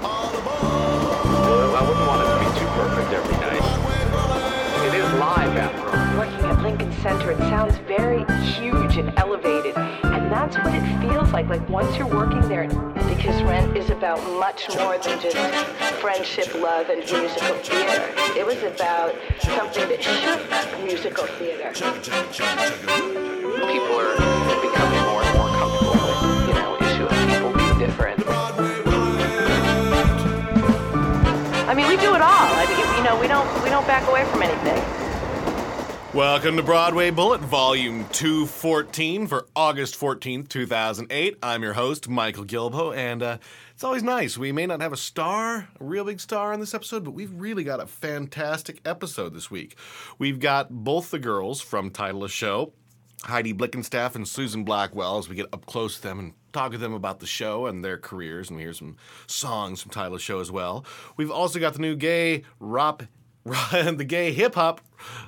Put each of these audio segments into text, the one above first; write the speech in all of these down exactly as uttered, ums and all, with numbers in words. All aboard! I wouldn't want it to be too perfect every night. It is live, after all. Working at Lincoln Center, it sounds very huge and elevated. And that's what it feels like, like once you're working there, because Rent is about much more than just friendship, love, and musical theater. It was about something that shook musical theater. People are becoming more and more comfortable with, you know, issue of people being different. I mean, we do it all. I mean, you know, we don't we don't back away from anything. Welcome to Broadway Bullet, Volume two fourteen for August fourteenth, two thousand eight. I'm your host, Michael Gilbo, and uh, it's always nice. We may not have a star, a real big star in this episode, but we've really got a fantastic episode this week. We've got both the girls from Title of Show, Heidi Blickenstaff and Susan Blackwell, as we get up close to them and talk to them about the show and their careers, and we hear some songs from Title of Show as well. We've also got the new gay rap the gay hip-hop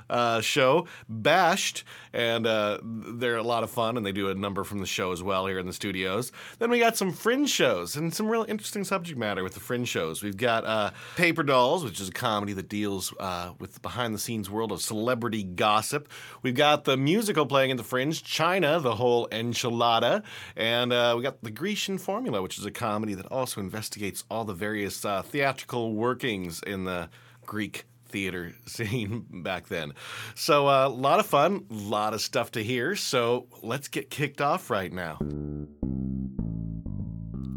uh, show, Bashed, and uh, they're a lot of fun, and they do a number from the show as well here in the studios. Then we got some Fringe shows, and some real interesting subject matter with the Fringe shows. We've got uh, Paper Dolls, which is a comedy that deals uh, with the behind-the-scenes world of celebrity gossip. We've got the musical playing in the Fringe, China, the whole enchilada, and uh, we got The Grecian Formula, which is a comedy that also investigates all the various uh, theatrical workings in the Greek theater scene back then. So a uh, lot of fun, a lot of stuff to hear. So let's get kicked off right now.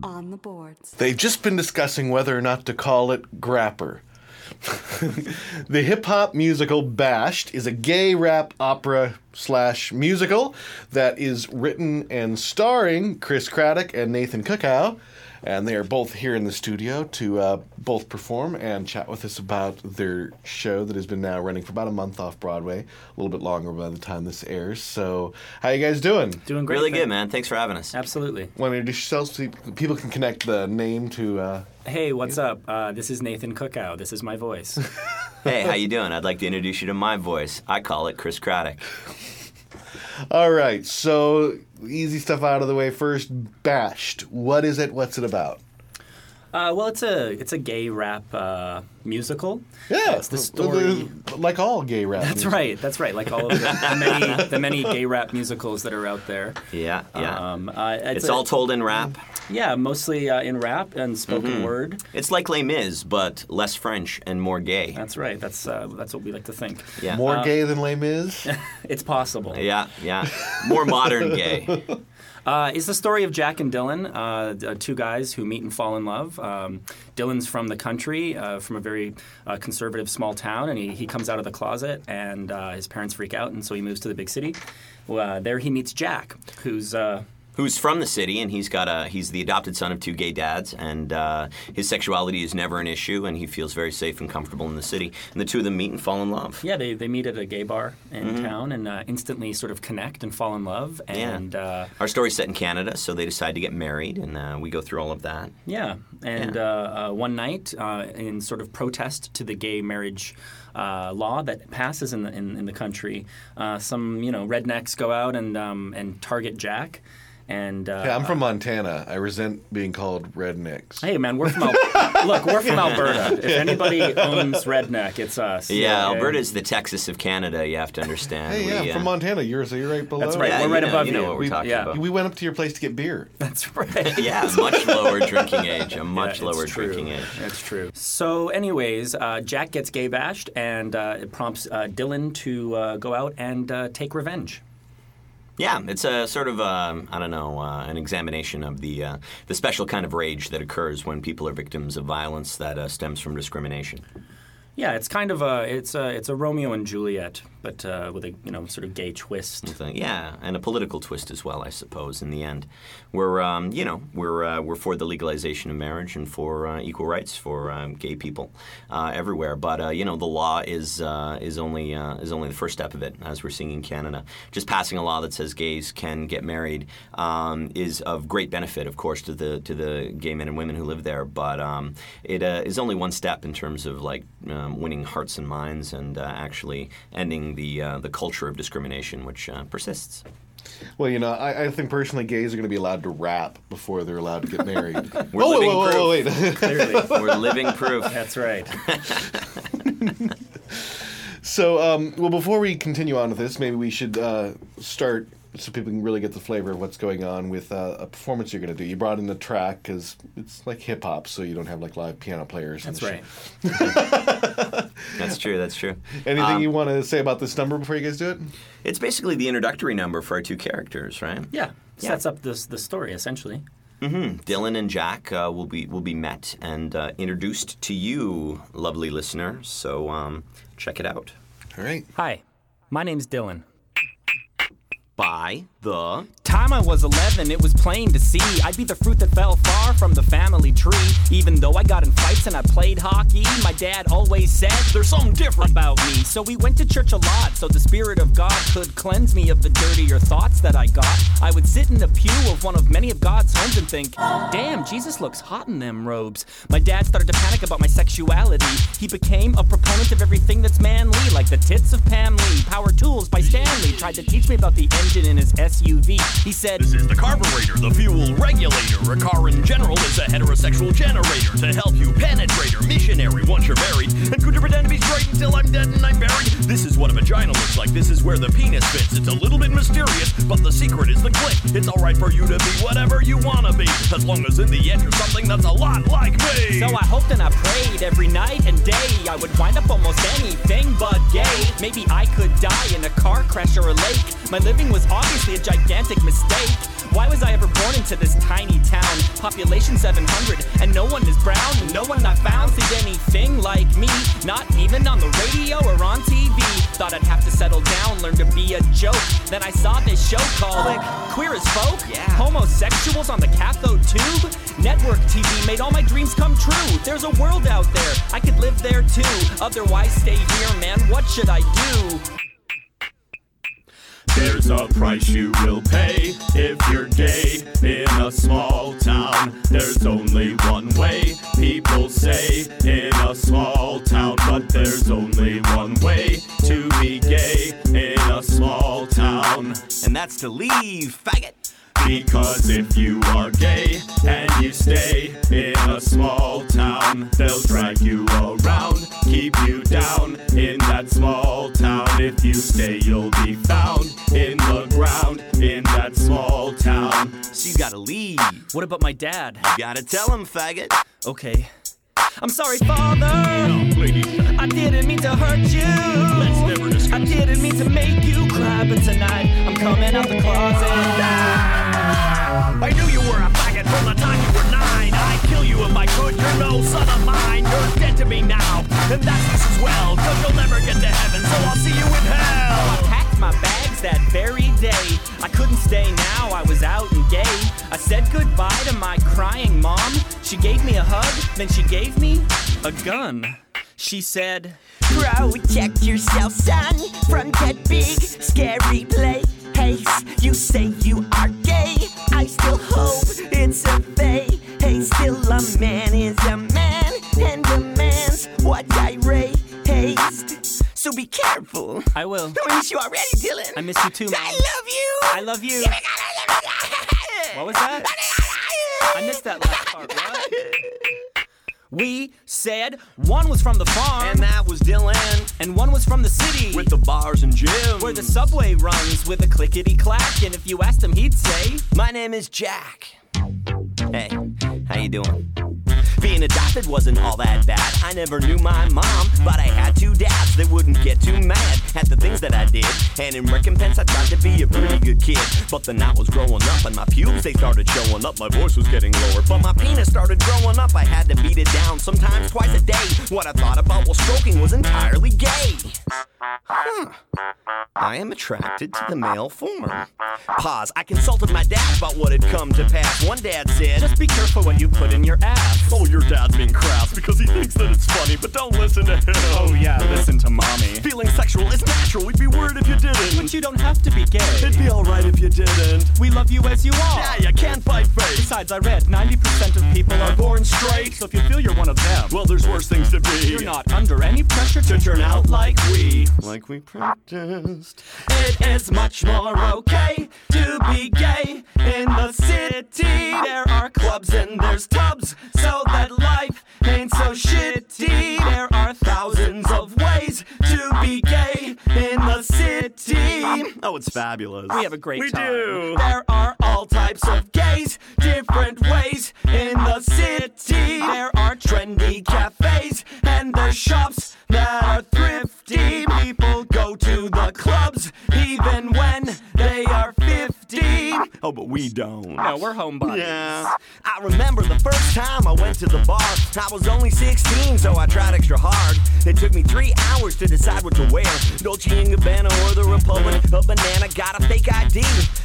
On the boards. They've just been discussing whether or not to call it Grapper. The hip-hop musical Bashed is a gay rap opera slash musical that is written and starring Chris Craddock and Nathan Kukow. And they are both here in the studio to uh, both perform and chat with us about their show that has been now running for about a month off Broadway, a little bit longer by the time this airs. So, how you guys doing? Doing great. Really good, man. Thanks for having us. Absolutely. Want to introduce yourselves so people can connect the name to... Uh, hey, what's you? up? Uh, this is Nathan Kukow. This is my voice. Hey, how you doing? I'd like to introduce you to my voice. I call it Chris Craddock. All right, so easy stuff out of the way first. Bashed. What is it? What's it about? Uh, well, it's a it's a gay rap uh, musical. Yeah, it's the story, like all gay rap. That's music. right. That's right. Like all of the, the many the many gay rap musicals that are out there. Yeah, yeah. Um, uh, it's it's a, all told in rap. Yeah, mostly uh, in rap and spoken mm-hmm. word. It's like Les Mis, but less French and more gay. That's right. That's uh, that's what we like to think. Yeah. More uh, gay than Les Mis? It's possible. Yeah, yeah. More modern gay. Uh, it's the story of Jack and Dylan, uh, two guys who meet and fall in love. Um, Dylan's from the country, uh, from a very uh, conservative small town, and he, he comes out of the closet, and uh, his parents freak out, and so he moves to the big city. Uh, there he meets Jack, who's... Uh, Who's from the city, and he's got a—he's the adopted son of two gay dads, and uh, his sexuality is never an issue, and he feels very safe and comfortable in the city. And the two of them meet and fall in love. Yeah, they, they meet at a gay bar in mm-hmm. town and uh, instantly sort of connect and fall in love. And yeah. uh, our story's set in Canada, so they decide to get married, and uh, we go through all of that. Yeah, and yeah. Uh, uh, one night, uh, in sort of protest to the gay marriage Uh, law that passes in the in, in the country, uh, some you know rednecks go out and um, and target Jack. And uh, yeah, I'm from Montana. I resent being called rednecks. Hey man, we're from Al- look, we're from Alberta. If anybody owns redneck, it's us. Yeah, okay? Alberta's the Texas of Canada. You have to understand. Hey, yeah, we, uh, from Montana. You're so you're right below. That's right. Yeah, we're right know, above you. You know what we're we, talking yeah. about. We went up to your place to get beer. That's right. Yeah, much lower drinking age. A much yeah, lower true. drinking age. That's true. So, anyways, uh, Jack gets gay bashed, and uh, it prompts uh, Dylan to uh, go out and uh, take revenge. Yeah, it's a sort of, um, I don't know, uh, an examination of the uh, the special kind of rage that occurs when people are victims of violence that uh, stems from discrimination. Yeah, it's kind of a it's a it's a Romeo and Juliet but uh, with a you know sort of gay twist. Yeah, and a political twist as well, I suppose. In the end, we're um, you know we're uh, we're for the legalization of marriage and for uh, equal rights for um, gay people uh, everywhere. But uh, you know the law is uh, is only uh, is only the first step of it, as we're seeing in Canada. Just passing a law that says gays can get married um, is of great benefit, of course, to the to the gay men and women who live there. But um, it uh, is only one step in terms of like um, winning hearts and minds and uh, actually ending the uh, the culture of discrimination, which uh, persists. Well, you know, I, I think personally gays are going to be allowed to rap before they're allowed to get married. We're oh, living whoa, whoa, whoa, wait. Clearly. We're living proof. That's right. So, um, well, before we continue on with this, maybe we should uh, start so people can really get the flavor of what's going on with uh, a performance you're going to do. You brought in the track because it's like hip-hop, so you don't have like live piano players. That's and right. That's true, that's true. Anything um, you want to say about this number before you guys do it? It's basically the introductory number for our two characters, right? Yeah. Yeah. Sets up this, the story, essentially. Mm-hmm. Dylan and Jack uh, will be will be met and uh, introduced to you, lovely listener, so um, check it out. All right. Hi, my name's Dylan. By the time I was eleven, it was plain to see I'd be the fruit that fell far from the family tree. Even though I got in fights and I played hockey, my dad always said, there's something different about me. So we went to church a lot, so the Spirit of God could cleanse me of the dirtier thoughts that I got. I would sit in the pew of one of many of God's homes and think, damn, Jesus looks hot in them robes. My dad started to panic about my sexuality. He became a proponent of everything that's manly, like the tits of Pam Lee, Power Tools by Stanley. Tried to teach me about the end in his S U V. He said, this is the carburetor, the fuel regulator. A car in general is a heterosexual generator to help you penetrate her missionary once you're married. And could you pretend to be straight until I'm dead and I'm buried? This is what a vagina looks like. This is where the penis fits. It's a little bit mysterious, but the secret is the clit. It's alright for you to be whatever you want to be, as long as in the end you're something that's a lot like me. So I hoped and I prayed every night and day I would wind up almost anything but gay. Maybe I could die in a car crash or a lake. My living was obviously a gigantic mistake. Why was I ever born into this tiny town? Population seven hundred, and no one is brown, and no one I found sees anything like me. Not even on the radio or on T V. Thought I'd have to settle down, learn to be a joke. Then I saw this show called like, Queer as Folk. Yeah. Homosexuals on the cathode tube. Network T V made all my dreams come true. There's a world out there, I could live there too. Otherwise stay here, man, what should I do? There's a price you will pay if you're gay in a small town. There's only one way, people say, in a small town. But there's only one way to be gay in a small town. And that's to leave, faggot. Because if you are gay and you stay in a small town, they'll drag you around, keep you down in that small town. If you stay, you'll be found in the ground in that small town. So you gotta leave. What about my dad? You gotta tell him, faggot. Okay. I'm sorry, Father. No, please. I didn't mean to hurt you. Let's never discuss. I didn't mean to make you cry, but tonight I'm coming out the closet. I knew you were a faggot from the time you were nine. I'd kill you if I could. You're no son of mine. You're dead to me now, and that's just as well. 'Cause you'll never get to heaven, so I'll see you in hell. I packed my bags that very day. I couldn't stay now. I was out and gay. I said goodbye to my crying mom. She gave me a hug, then she gave me a gun. She said, protect yourself, son, from that big, scary place. You say you are gay. I still hope it's a phase. Hey, still a man is a man, and a man's what I raised. So be careful. I will. I miss you already, Dylan. I miss you too, man. I love you. I love you. What was that? I missed that last part. What? We said one was from the farm, and that was Dylan, and one was from the city, with the bars and gyms, where the subway runs with a clickety clack. And if you asked him, he'd say, my name is Jack. Hey, how you doing? Being adopted wasn't all that bad. I never knew my mom, but I had two dads that wouldn't get too mad at the things that I did. And in recompense, I tried to be a pretty good kid. But the knot was growing up, and my pubes, they started showing up. My voice was getting lower, but my penis started growing up. I had to beat it down, sometimes twice a day. What I thought about while stroking was entirely gay. Huh. I am attracted to the male form. Pause. I consulted my dad about what had come to pass. One dad said, just be careful what you put in your ass. Oh, your dad's being crass because he thinks that it's funny, but don't listen to him. Oh, yeah, listen to mommy. Feeling sexual is natural. We'd be worried if you didn't. But you don't have to be gay. It'd be alright if you didn't. We love you as you are. Yeah, you can't fight fate. Besides, I read ninety percent of people are born straight. So if you feel you're one of them, well, there's worse things to be. You're not under any pressure to turn out like we. Like we practiced. It is much more okay to be gay in the city. There are clubs and there's tubs, so that life ain't so shitty. There are thousands of ways to be gay in the city. Oh, it's fabulous. We have a great we time. We do. There are all types of gays, different ways in the city. There are trendy cafes and there's shops that are thrifty. People go to the clubs even when they are fifty. Oh, but we don't. No, we're homebodies. Yeah. I remember the first time I went to the bar. I was only sixteen, so I tried extra hard. It took me three hours to decide what to wear. Dolce and Gabbana or the Republic of Banana. Got a fake I D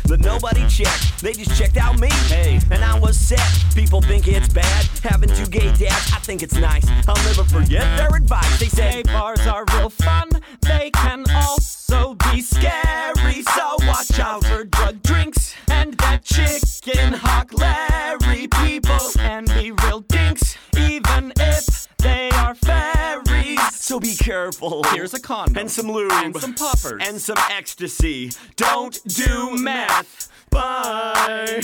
that nobody checked. They just checked out me. Hey. And I was set. People think it's bad having two gay dads. I think it's nice. I'll never forget their advice. They said, gay bars are real fun. They can also be scary. So watch out for drug drinks and that chicken hawk Larry. People can be real dinks even if they are fairies. So be careful. Here's a condom. And some lube. And some poppers. And some ecstasy. Don't do meth. Bye.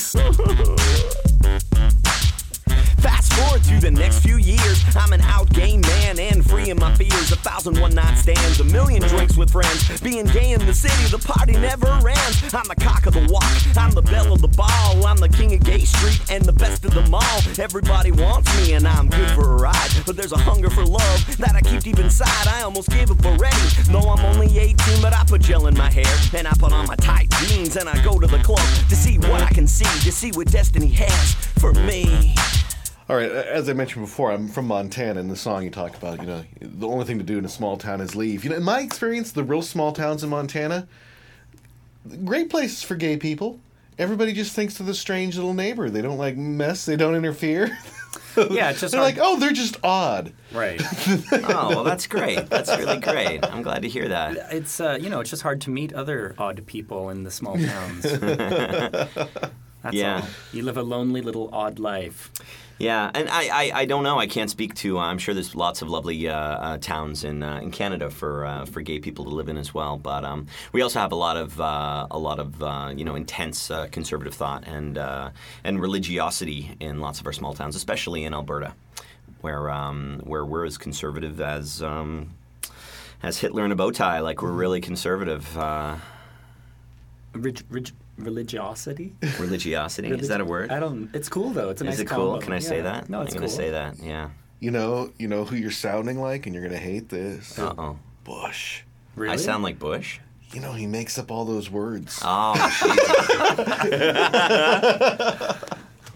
Fast forward through the next few years, I'm an out gay man and free in my fears. A thousand one night stands, a million drinks with friends. Being gay in the city, the party never ends. I'm the cock of the walk, I'm the belle of the ball. I'm the king of Gay Street and the best of them all. Everybody wants me and I'm good for a ride. But there's a hunger for love that I keep deep inside. I almost gave up already, though I'm only eighteen. But I put gel in my hair and I put on my tight jeans. And I go to the club to see what I can see, to see what destiny has for me. All right, as I mentioned before, I'm from Montana, and the song you talk about, you know, the only thing to do in a small town is leave. You know, in my experience, the real small towns in Montana, great places for gay people. Everybody just thinks of the strange little neighbor. They don't, like, mess. They don't interfere. Yeah, it's just... They're hard. Like, oh, they're just odd. Right. Oh, well, that's great. That's really great. I'm glad to hear that. It's, uh, you know, it's just hard to meet other odd people in the small towns. That's yeah. All. You live a lonely little odd life. Yeah, and I, I, I don't know. I can't speak to. Uh, I'm sure there's lots of lovely uh, uh, towns in uh, in Canada for uh, for gay people to live in as well. But um, we also have a lot of uh, a lot of uh, you know intense uh, conservative thought and uh, and religiosity in lots of our small towns, especially in Alberta, where um, where we're as conservative as um, as Hitler in a bow tie. Like we're really conservative. Uh, Ridge, ridge. Religiosity? Religiosity? Religi- Is that a word? I don't... It's cool, though. It's a nice Is it cool? Combo. Can I yeah. say that? No, it's I'm cool. I'm going to say that, yeah. You know you know who you're sounding like, and you're going to hate this? Uh-oh. Bush. Really? I sound like Bush? You know, he makes up all those words. Oh, jeez.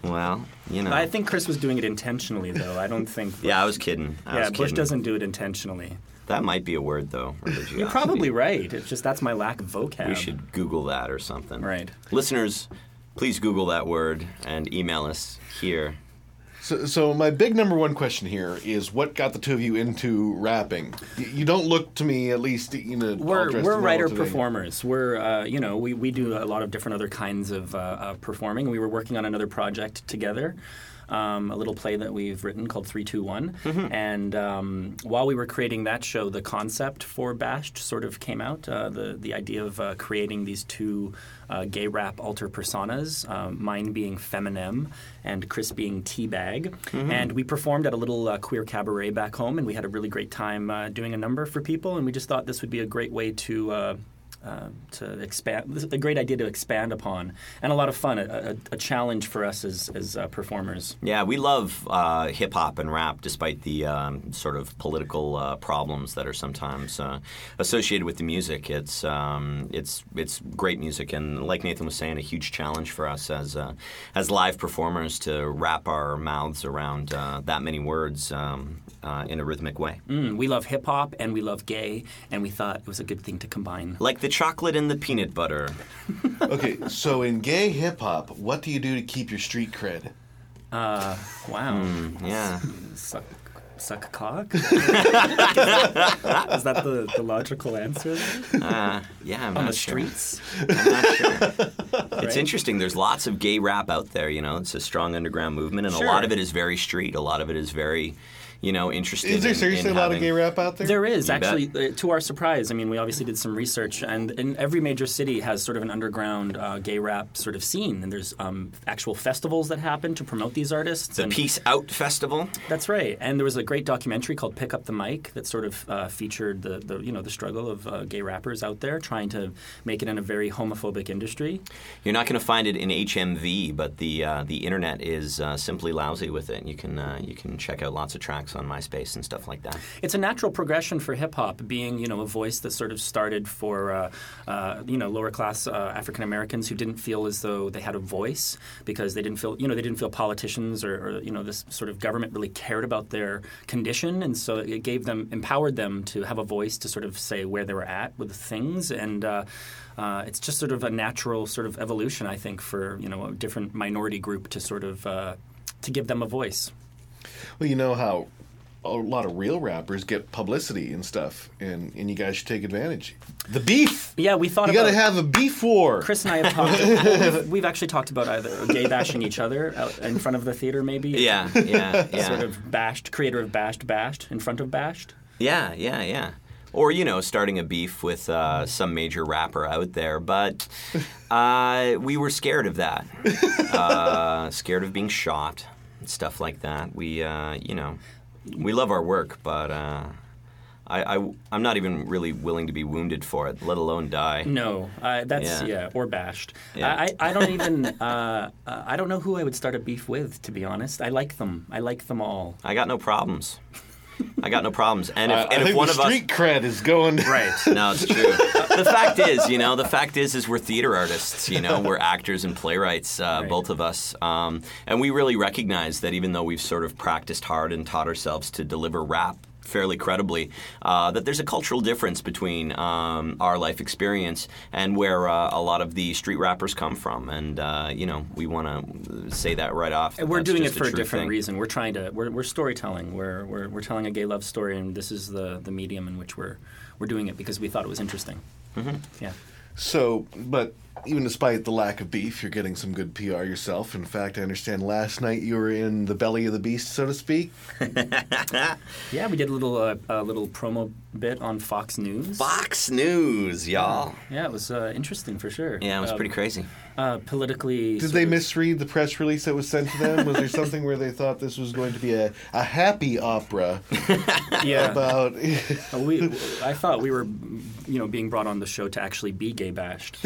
Well, you know. I think Chris was doing it intentionally, though. I don't think... Bush... Yeah, I was kidding. I yeah, was Bush kidding. Doesn't do it intentionally. That might be a word, though. Religiosity. You're probably right. It's just that's my lack of vocab. We should Google that or something. Right. Listeners, please Google that word and email us here. So, so my big number one question here is, what got the two of you into rapping? You don't look to me, at least, you know. We're we're writer performers. We're uh, you know we, we do a lot of different other kinds of uh, uh, performing. We were working on another project together. Um, a little play that we've written called three two one. Mm-hmm. And um, while we were creating that show, the concept for Bashed sort of came out, uh, the, the idea of uh, creating these two uh, gay rap alter personas, um, mine being Feminem and Chris being Teabag. Mm-hmm. And we performed at a little uh, queer cabaret back home, and we had a really great time uh, doing a number for people, and we just thought this would be a great way to... Uh, um, to expand. This is a great idea to expand upon, and a lot of fun, a, a, a challenge for us as as uh, performers. Yeah, we love uh, hip hop and rap, despite the um, sort of political uh, problems that are sometimes uh, associated with the music. It's um, it's it's great music, and like Nathan was saying, a huge challenge for us as uh, as live performers to wrap our mouths around uh, that many words um, uh, in a rhythmic way. Mm, we love hip hop and we love gay, and we thought it was a good thing to combine. Like the chocolate and the peanut butter. Okay, so in gay hip hop, what do you do to keep your street cred? Uh, wow. Mm, yeah. Suck, suck cock? Is that, is that the, the logical answer? Uh, yeah, I'm on not the sure. streets? I'm not sure. Right? It's interesting. There's lots of gay rap out there, you know. It's a strong underground movement, and sure. a lot of it is very street. A lot of it is very... You know, interested. Is there in, seriously in a lot of gay rap out there? There is, you actually, bet. To our surprise. I mean, we obviously did some research, and, and every major city has sort of an underground uh, gay rap sort of scene, and there's um, actual festivals that happen to promote these artists. The and, Peace Out Festival. That's right, and there was a great documentary called Pick Up the Mic that sort of uh, featured the, the you know the struggle of uh, gay rappers out there trying to make it in a very homophobic industry. You're not going to find it in H M V, but the uh, the internet is uh, simply lousy with it. You can uh, you can check out lots of tracks on MySpace and stuff like that. It's a natural progression for hip hop, being you know a voice that sort of started for uh, uh, you know lower class uh, African Americans who didn't feel as though they had a voice because they didn't feel you know they didn't feel politicians or, or you know this sort of government really cared about their condition, and so it gave them empowered them to have a voice to sort of say where they were at with things, and uh, uh, it's just sort of a natural sort of evolution, I think, for you know a different minority group to sort of uh, to give them a voice. Well, you know how a lot of real rappers get publicity and stuff, and, and you guys should take advantage. The beef! Yeah, we thought you about... You gotta have a beef war! Chris and I have talked... well, we've, we've actually talked about either gay bashing each other out in front of the theater, maybe. Yeah, yeah, yeah. Sort of bashed, creator of Bashed, bashed, in front of Bashed. Yeah, yeah, yeah. Or, you know, starting a beef with uh, some major rapper out there, but uh, we were scared of that. Uh, scared of being shot. Stuff like that. We, uh, you know, we love our work, but uh, I, I, I'm not even really willing to be wounded for it, let alone die. No, uh, that's yeah. yeah, or bashed. Yeah. I, I don't even, uh, I don't know who I would start a beef with, to be honest. I like them. I like them all. I got no problems. I got no problems. And if, uh, and I if think one the of us street cred is going right. No, it's true. The fact is, you know, the fact is, is we're theater artists. You know, we're actors and playwrights, uh, right. both of us, um, and we really recognize that even though we've sort of practiced hard and taught ourselves to deliver rap fairly credibly, uh, that there's a cultural difference between um, our life experience and where uh, a lot of the street rappers come from, and uh, you know we want to say that right off. And we're doing it for a different thing. reason. We're trying to we're, we're storytelling. We're, we're we're telling a gay love story, and this is the, the medium in which we're we're doing it because we thought it was interesting. Mm-hmm. Yeah. So, but even despite the lack of beef, you're getting some good P R yourself. In fact, I understand last night you were in the belly of the beast, so to speak. Yeah, we did a little uh, a little promo bit on Fox News. Fox News, y'all. Yeah, yeah it was uh, interesting for sure. Yeah, it was um, pretty crazy. Uh, politically... Did they of... misread the press release that was sent to them? Was there something where they thought this was going to be a, a happy opera? Yeah. About... we, I thought we were, you know, being brought on the show to actually be gay bashed.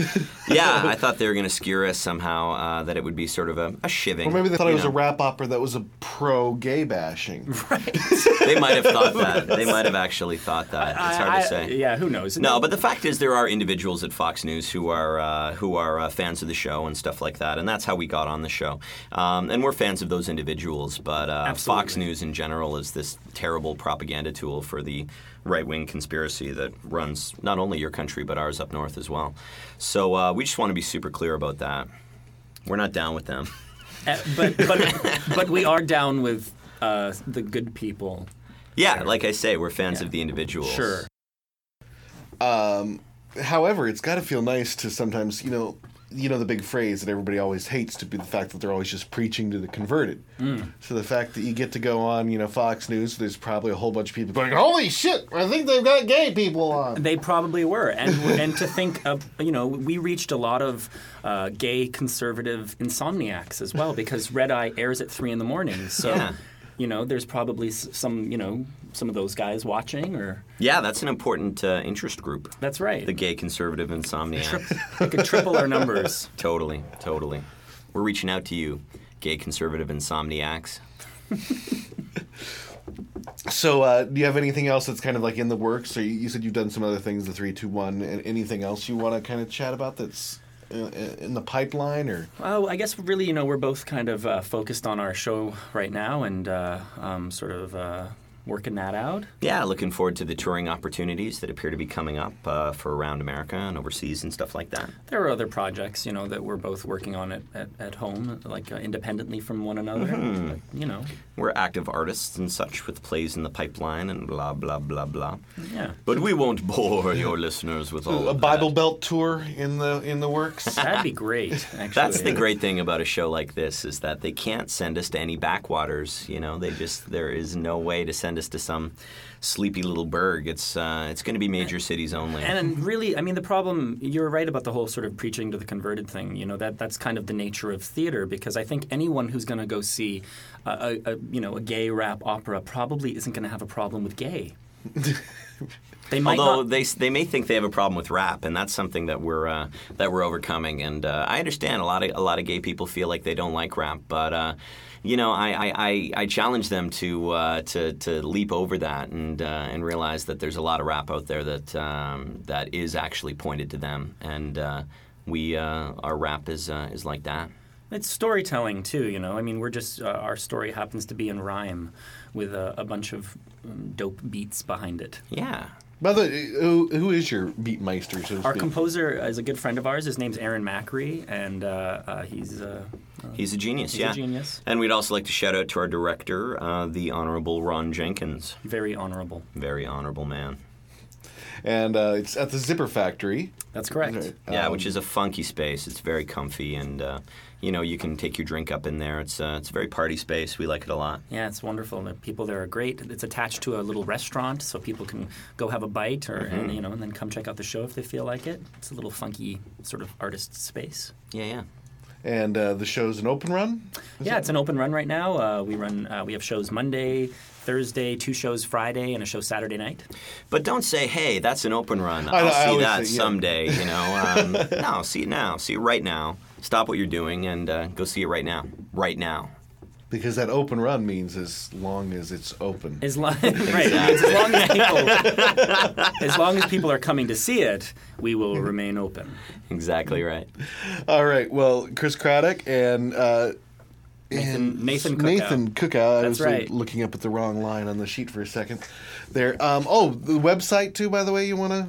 Yeah, I thought they were going to skewer us somehow, uh, that it would be sort of a, a shivving. Or maybe they thought it was know. a rap opera that was a pro-gay bashing. Right. They might have thought that. They might have actually thought that. It's hard I, I, to say. Yeah, who knows? No, but the fact is there are individuals at Fox News who are, uh, who are uh, fans of the show and stuff like that, and that's how we got on the show. Um, and we're fans of those individuals, but uh, Fox News in general is this terrible propaganda tool for the right-wing conspiracy that runs not only your country but ours up north as well. So uh, we just want to be super clear about that. We're not down with them. Uh, but, but, but we are down with uh, the good people. Yeah, there. Like I say, we're fans yeah. of the individuals. Sure. Um, however, it's got to feel nice to sometimes, you know, you know the big phrase that everybody always hates to be the fact that they're always just preaching to the converted. Mm. So the fact that you get to go on, you know, Fox News, there's probably a whole bunch of people going, holy shit, I think they've got gay people on. They probably were. And and to think of, you know, we reached a lot of uh, gay conservative insomniacs as well because Red Eye airs at three in the morning. So. Yeah. you know, there's probably some, you know, some of those guys watching, or... Yeah, that's an important uh, interest group. That's right. The gay conservative insomniacs. We could triple our numbers. Totally, totally. We're reaching out to you, gay conservative insomniacs. So uh, do you have anything else that's kind of like in the works? So you, you said you've done some other things, the three two one, and anything else you want to kind of chat about that's... in the pipeline, or? Oh, I guess really, you know, we're both kind of uh, focused on our show right now and uh, um, sort of uh, working that out. Yeah, looking forward to the touring opportunities that appear to be coming up uh, for around America and overseas and stuff like that. There are other projects, you know, that we're both working on at, at, at home, like uh, independently from one another. Mm-hmm. Like, you know, we're active artists and such with plays in the pipeline and blah, blah, blah, blah. Yeah. But we won't bore your listeners with all a of Bible that. Belt tour in the in the works. That'd be great, actually. That's the great thing about a show like this is that they can't send us to any backwaters, you know. They just, there is no way to send us to some sleepy little burg. It's uh, it's going to be major cities only. And really, I mean, the problem, you're right about the whole sort of preaching to the converted thing. You know, that that's kind of the nature of theater, because I think anyone who's going to go see a, a, a you know a gay rap opera probably isn't going to have a problem with gay. They might Although not... they they may think they have a problem with rap, and that's something that we're uh, that we're overcoming. And uh, I understand a lot of a lot of gay people feel like they don't like rap, but. Uh, You know, I, I, I challenge them to uh, to to leap over that and uh, and realize that there's a lot of rap out there that um, that is actually pointed to them, and uh, we uh, our rap is uh, is like that. It's storytelling too, you know. I mean, we're just uh, our story happens to be in rhyme with a, a bunch of dope beats behind it. Yeah. By the way, who, who is your beat meister? So Our speak? composer is a good friend of ours. His name's Aaron Macri, and uh, uh, he's uh, uh, he's a genius. He's yeah, a genius. And we'd also like to shout out to our director, uh, the Honorable Ron Jenkins. Very honorable. Very honorable man. And uh, it's at the Zipper Factory. That's correct. Right. Yeah, um, which is a funky space. It's very comfy, and uh, you know, you can take your drink up in there. It's uh, it's a very party space. We like it a lot. Yeah, it's wonderful. The people there are great. It's attached to a little restaurant, so people can go have a bite, or mm-hmm. and, you know, and then come check out the show if they feel like it. It's a little funky sort of artist space. Yeah, yeah. And uh, the show's an open run? Is yeah, it? it's an open run right now. Uh, we run. Uh, we have shows Monday, Thursday, two shows Friday, and a show Saturday night. But don't say, hey, that's an open run. I'll I, see I that say, yeah. someday, you know. Um, no, see it now. See it right now. Stop what you're doing and uh, go see it right now. Right now. Because that open run means as long as it's open. As long, right. Exactly. As long as people, as long as people are coming to see it, we will remain open. Exactly right. All right. Well, Chris Craddock and... Uh, Nathan, Nathan Kukow. Nathan Kukow. I was right. looking up at the wrong line on the sheet for a second there. Um, oh, the website, too, by the way, you want to...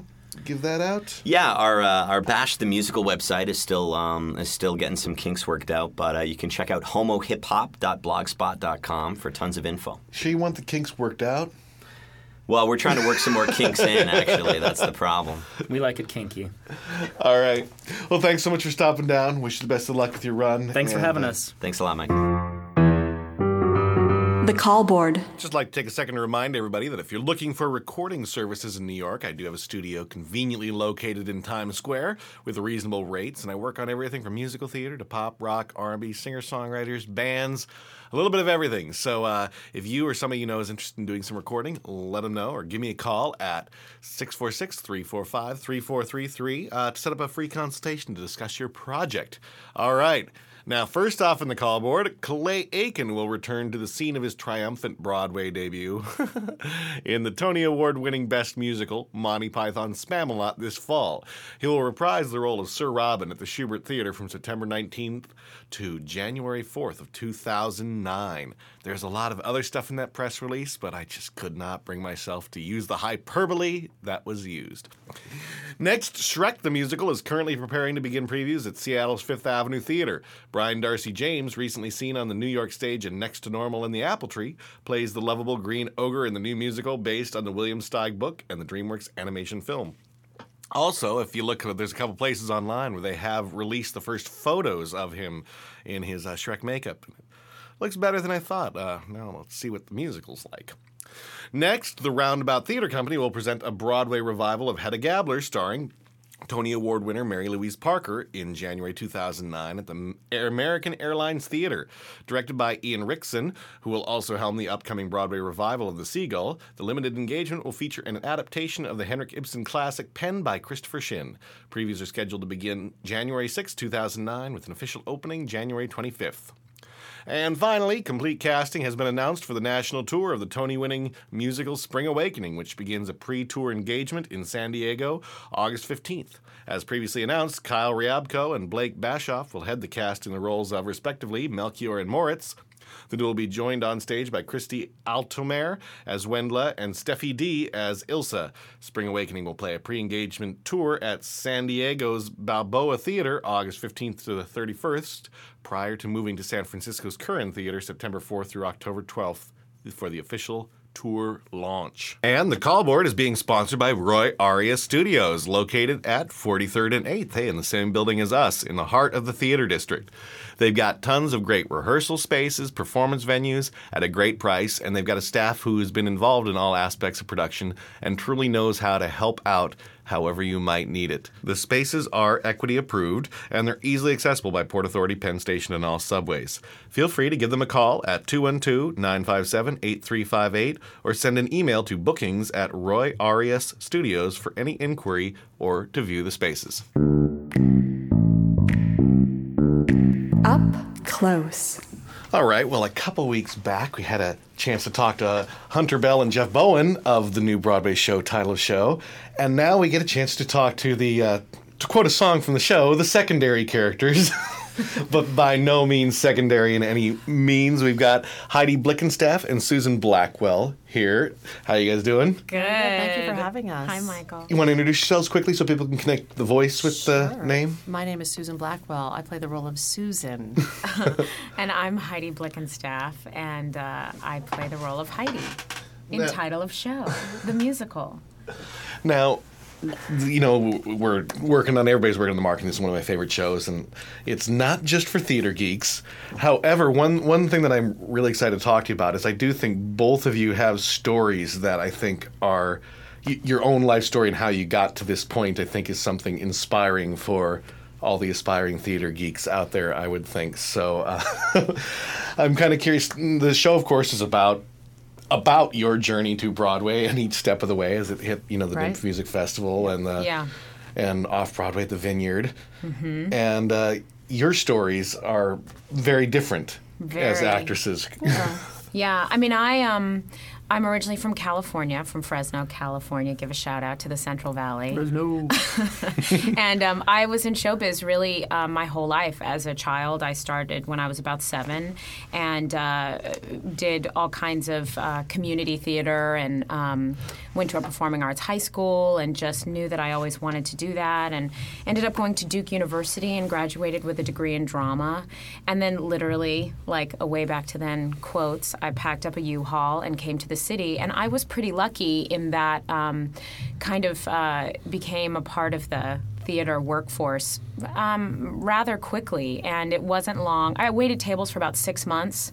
give that out? Yeah, our uh, our Bashed the Musical website is still um, is still getting some kinks worked out, but uh, you can check out homohiphop dot blogspot dot com for tons of info. Sure you want the kinks worked out? Well, we're trying to work some more kinks in, actually. That's the problem. We like it kinky. All right. Well, thanks so much for stopping down. Wish you the best of luck with your run. Thanks and, for having uh, us. Thanks a lot, Mike. The call board. Just like to take a second to remind everybody that if you're looking for recording services in New York, I do have a studio conveniently located in Times Square with reasonable rates, and I work on everything from musical theater to pop, rock, R and B, singer-songwriters, bands, a little bit of everything. So uh, if you or somebody you know is interested in doing some recording, let them know or give me a call at six four six, three four five, three four three three uh, to set up a free consultation to discuss your project. All right. Now, first off in the call board, Clay Aiken will return to the scene of his triumphant Broadway debut in the Tony Award-winning Best Musical, Monty Python's Spamalot, this fall. He will reprise the role of Sir Robin at the Shubert Theater from September nineteenth to January fourth of two thousand nine. There's a lot of other stuff in that press release, but I just could not bring myself to use the hyperbole that was used. Next, Shrek the Musical is currently preparing to begin previews at Seattle's Fifth Avenue Theater. Brian Darcy James, recently seen on the New York stage in Next to Normal and the Apple Tree, plays the lovable green ogre in the new musical based on the William Steig book and the DreamWorks animation film. Also, if you look, there's a couple places online where they have released the first photos of him in his uh, Shrek makeup. Looks better than I thought. Uh, now let's see what the musical's like. Next, the Roundabout Theater Company will present a Broadway revival of Hedda Gabler starring Tony Award winner Mary Louise Parker in January two thousand nine at the American Airlines Theater, directed by Ian Rickson, who will also helm the upcoming Broadway revival of The Seagull. The limited engagement will feature an adaptation of the Henrik Ibsen classic penned by Christopher Shin. Previews are scheduled to begin January sixth, two thousand nine, with an official opening January twenty-fifth. And finally, complete casting has been announced for the national tour of the Tony-winning musical Spring Awakening, which begins a pre-tour engagement in San Diego August fifteenth. As previously announced, Kyle Riabko and Blake Bashoff will head the cast in the roles of, respectively, Melchior and Moritz. The duo will be joined on stage by Christy Altomare as Wendla and Steffi D as Ilsa. Spring Awakening will play a pre-engagement tour at San Diego's Balboa Theater August fifteenth to the thirty-first, prior to moving to San Francisco's Curran Theater September fourth through October twelfth for the official tour launch. And the call board is being sponsored by Roy Aria Studios, located at forty-third and eighth, hey, in the same building as us, in the heart of the theater district. They've got tons of great rehearsal spaces, performance venues at a great price, and they've got a staff who has been involved in all aspects of production and truly knows how to help out however you might need it. The spaces are equity approved, and they're easily accessible by Port Authority, Penn Station, and all subways. Feel free to give them a call at two one two, nine five seven, eight three five eight or send an email to bookings at Roy Arias Studios for any inquiry or to view the spaces. Up Close. All right, well, a couple weeks back, we had a chance to talk to Hunter Bell and Jeff Bowen of the new Broadway show, Title of Show, and now we get a chance to talk to the, uh, to quote a song from the show, the secondary characters, but by no means secondary in any means. We've got Heidi Blickenstaff and Susan Blackwell here. How are you guys doing? Good. Well, thank you for having us. Hi, Michael. You want to introduce yourselves quickly so people can connect the voice with sure. the name? My name is Susan Blackwell. I play the role of Susan. And I'm Heidi Blickenstaff, and uh, I play the role of Heidi in now, Title of Show, the musical. Now, you know, we're working on, everybody's working on the marketing. It's one of my favorite shows, and it's not just for theater geeks. However, one, one thing that I'm really excited to talk to you about is I do think both of you have stories that I think are y- your own life story, and how you got to this point, I think, is something inspiring for all the aspiring theater geeks out there, I would think. So uh, I'm kind of curious. The show, of course, is about about your journey to Broadway and each step of the way as it hit, you know, the right. big music festival and the yeah. and off-Broadway at the Vineyard. Mm-hmm. And uh, your stories are very different very. as actresses. Yeah. yeah, I mean, I, um, I'm originally from California, from Fresno, California. Give a shout-out to the Central Valley. Fresno. And um, I was in showbiz really uh, my whole life. As a child, I started when I was about seven and uh, did all kinds of uh, community theater and um, went to a performing arts high school and just knew that I always wanted to do that, and ended up going to Duke University and graduated with a degree in drama. And then literally, like a way back to then quotes, I packed up a U-Haul and came to the city, and I was pretty lucky in that um, kind of uh, became a part of the theater workforce um, rather quickly, and it wasn't long. I waited tables for about six months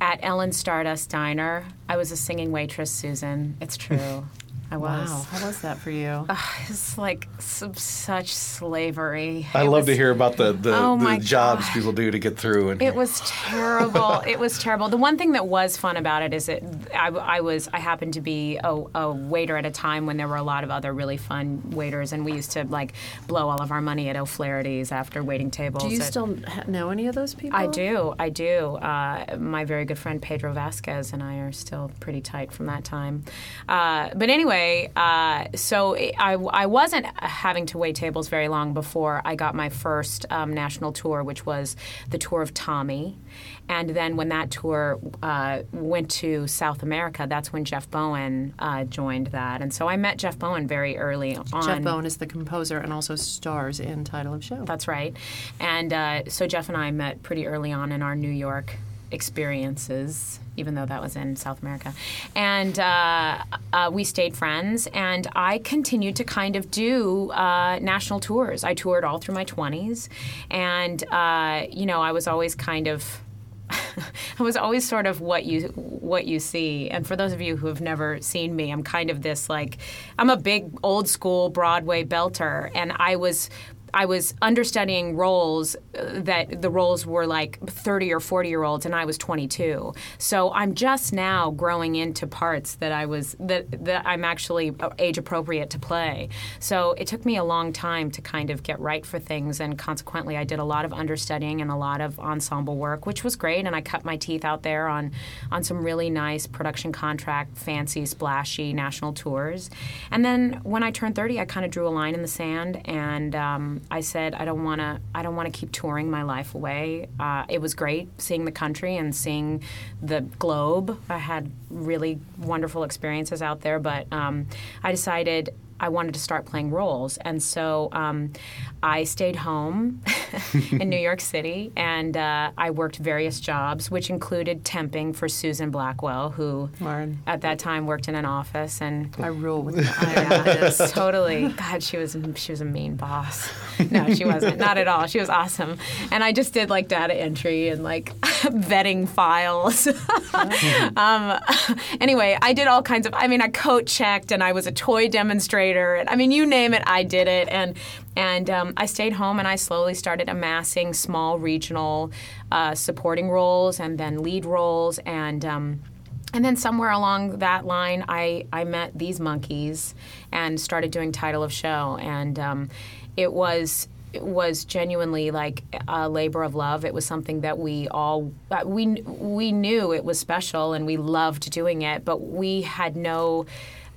at Ellen Stardust Diner. I was a singing waitress, Susan. It's true. I was. Wow, how was that for you? Uh, it's like some, such slavery. I it love was, to hear about the, the, oh the jobs God. people do to get through. And it was terrible. It was terrible. The one thing that was fun about it is that I, I was I happened to be a, a waiter at a time when there were a lot of other really fun waiters, and we used to like blow all of our money at O'Flaherty's after waiting tables. Do you at, still know any of those people? I do. I do. Uh, my very good friend Pedro Vasquez and I are still pretty tight from that time. Uh, but anyway. Uh, so I, I wasn't having to wait tables very long before I got my first um, national tour, which was the tour of Tommy. And then when that tour uh, went to South America, that's when Jeff Bowen uh, joined that. And so I met Jeff Bowen very early on. Jeff Bowen is the composer and also stars in Title of Show. That's right. And uh, so Jeff and I met pretty early on in our New York experiences, even though that was in South America. And uh, uh, we stayed friends, and I continued to kind of do uh, national tours. I toured all through my twenties, and, uh, you know, I was always kind of I was always sort of what you what you see. And for those of you who have never seen me, I'm kind of this like I'm a big old school Broadway belter, and I was. I was understudying roles that the roles were like thirty or forty year olds, and I was twenty-two. So I'm just now growing into parts that I was that that I'm actually age appropriate to play. So it took me a long time to kind of get right for things, and consequently, I did a lot of understudying and a lot of ensemble work, which was great. And I cut my teeth out there on on some really nice production contract, fancy, splashy national tours. And then when I turned thirty, I kind of drew a line in the sand, and um, I said, I don't want to. I don't want to keep touring my life away. Uh, it was great seeing the country and seeing the globe. I had really wonderful experiences out there, but um, I decided I wanted to start playing roles, and so um, I stayed home in New York City, and uh, I worked various jobs, which included temping for Susan Blackwell, who Lauren. At that time worked in an office, and I rule with that. Yeah, totally. God, she was she was a mean boss. No, she wasn't. Not at all. She was awesome, and I just did like data entry and like vetting files. um, anyway, I did all kinds of. I mean, I coat checked, and I was a toy demonstrator. And, I mean, you name it, I did it. And and um, I stayed home, and I slowly started amassing small regional uh, supporting roles and then lead roles. And um, and then somewhere along that line, I, I met these monkeys and started doing Title of Show. And um, it was... It was genuinely like a labor of love. It was something that we all we we knew it was special, and we loved doing it, but we had no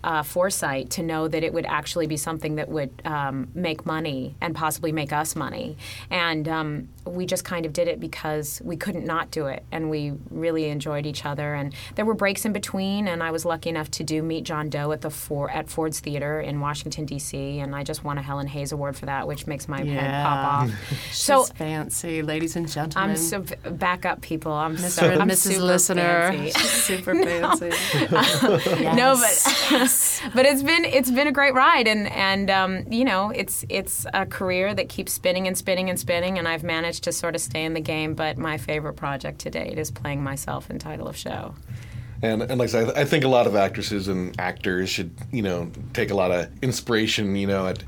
uh, foresight to know that it would actually be something that would um, make money and possibly make us money. And um, we just kind of did it because we couldn't not do it, and we really enjoyed each other. And there were breaks in between, and I was lucky enough to do Meet John Doe at the For- at Ford's Theater in Washington, D C, and I just won a Helen Hayes Award for that, which makes my yeah. head pop off. She's so fancy, ladies and gentlemen. I'm so back up, people. I'm Mister so, and I'm Missus Super Listener. Fancy. She's super fancy. uh, yes. No, but but it's been it's been a great ride, and and um, you know it's it's a career that keeps spinning and spinning and spinning, and I've managed to sort of stay in the game. But my favorite project to date is playing myself in Title of Show. And, and like I said, I, th- I think a lot of actresses and actors should, you know, take a lot of inspiration, you know, at.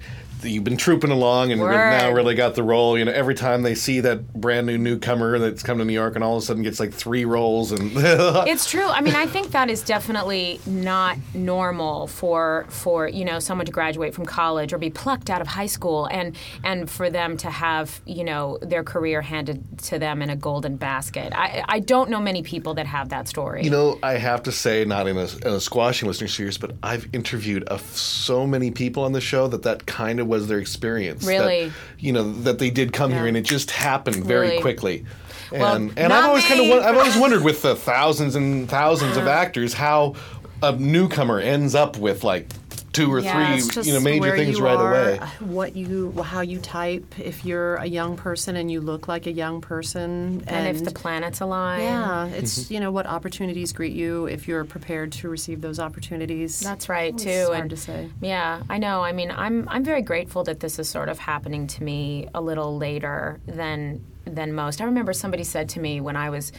You've been trooping along and now really got the role. You know, every time they see that brand new newcomer that's come to New York and all of a sudden gets like three roles, and it's true. I mean, I think that is definitely not normal for for you know someone to graduate from college or be plucked out of high school and and for them to have you know their career handed to them in a golden basket. I I don't know many people that have that story. You know, I have to say, not in a, in a squashing listener series, but I've interviewed a, so many people on the show that that kind of was their experience. Really? That, you know, that they did come yeah. here, and it just happened very really? quickly. And, well, and I've always kind of, I've always wondered with the thousands and thousands uh-huh. of actors how a newcomer ends up with like two or yeah, three, you know, major things right are, away. What you, how you type. If you're a young person and you look like a young person, and, and if the planets align, yeah, it's mm-hmm. you know what opportunities greet you if you're prepared to receive those opportunities. That's right, too. It's hard and, to say. Yeah, I know. I mean, I'm I'm very grateful that this is sort of happening to me a little later than than most. I remember somebody said to me when I was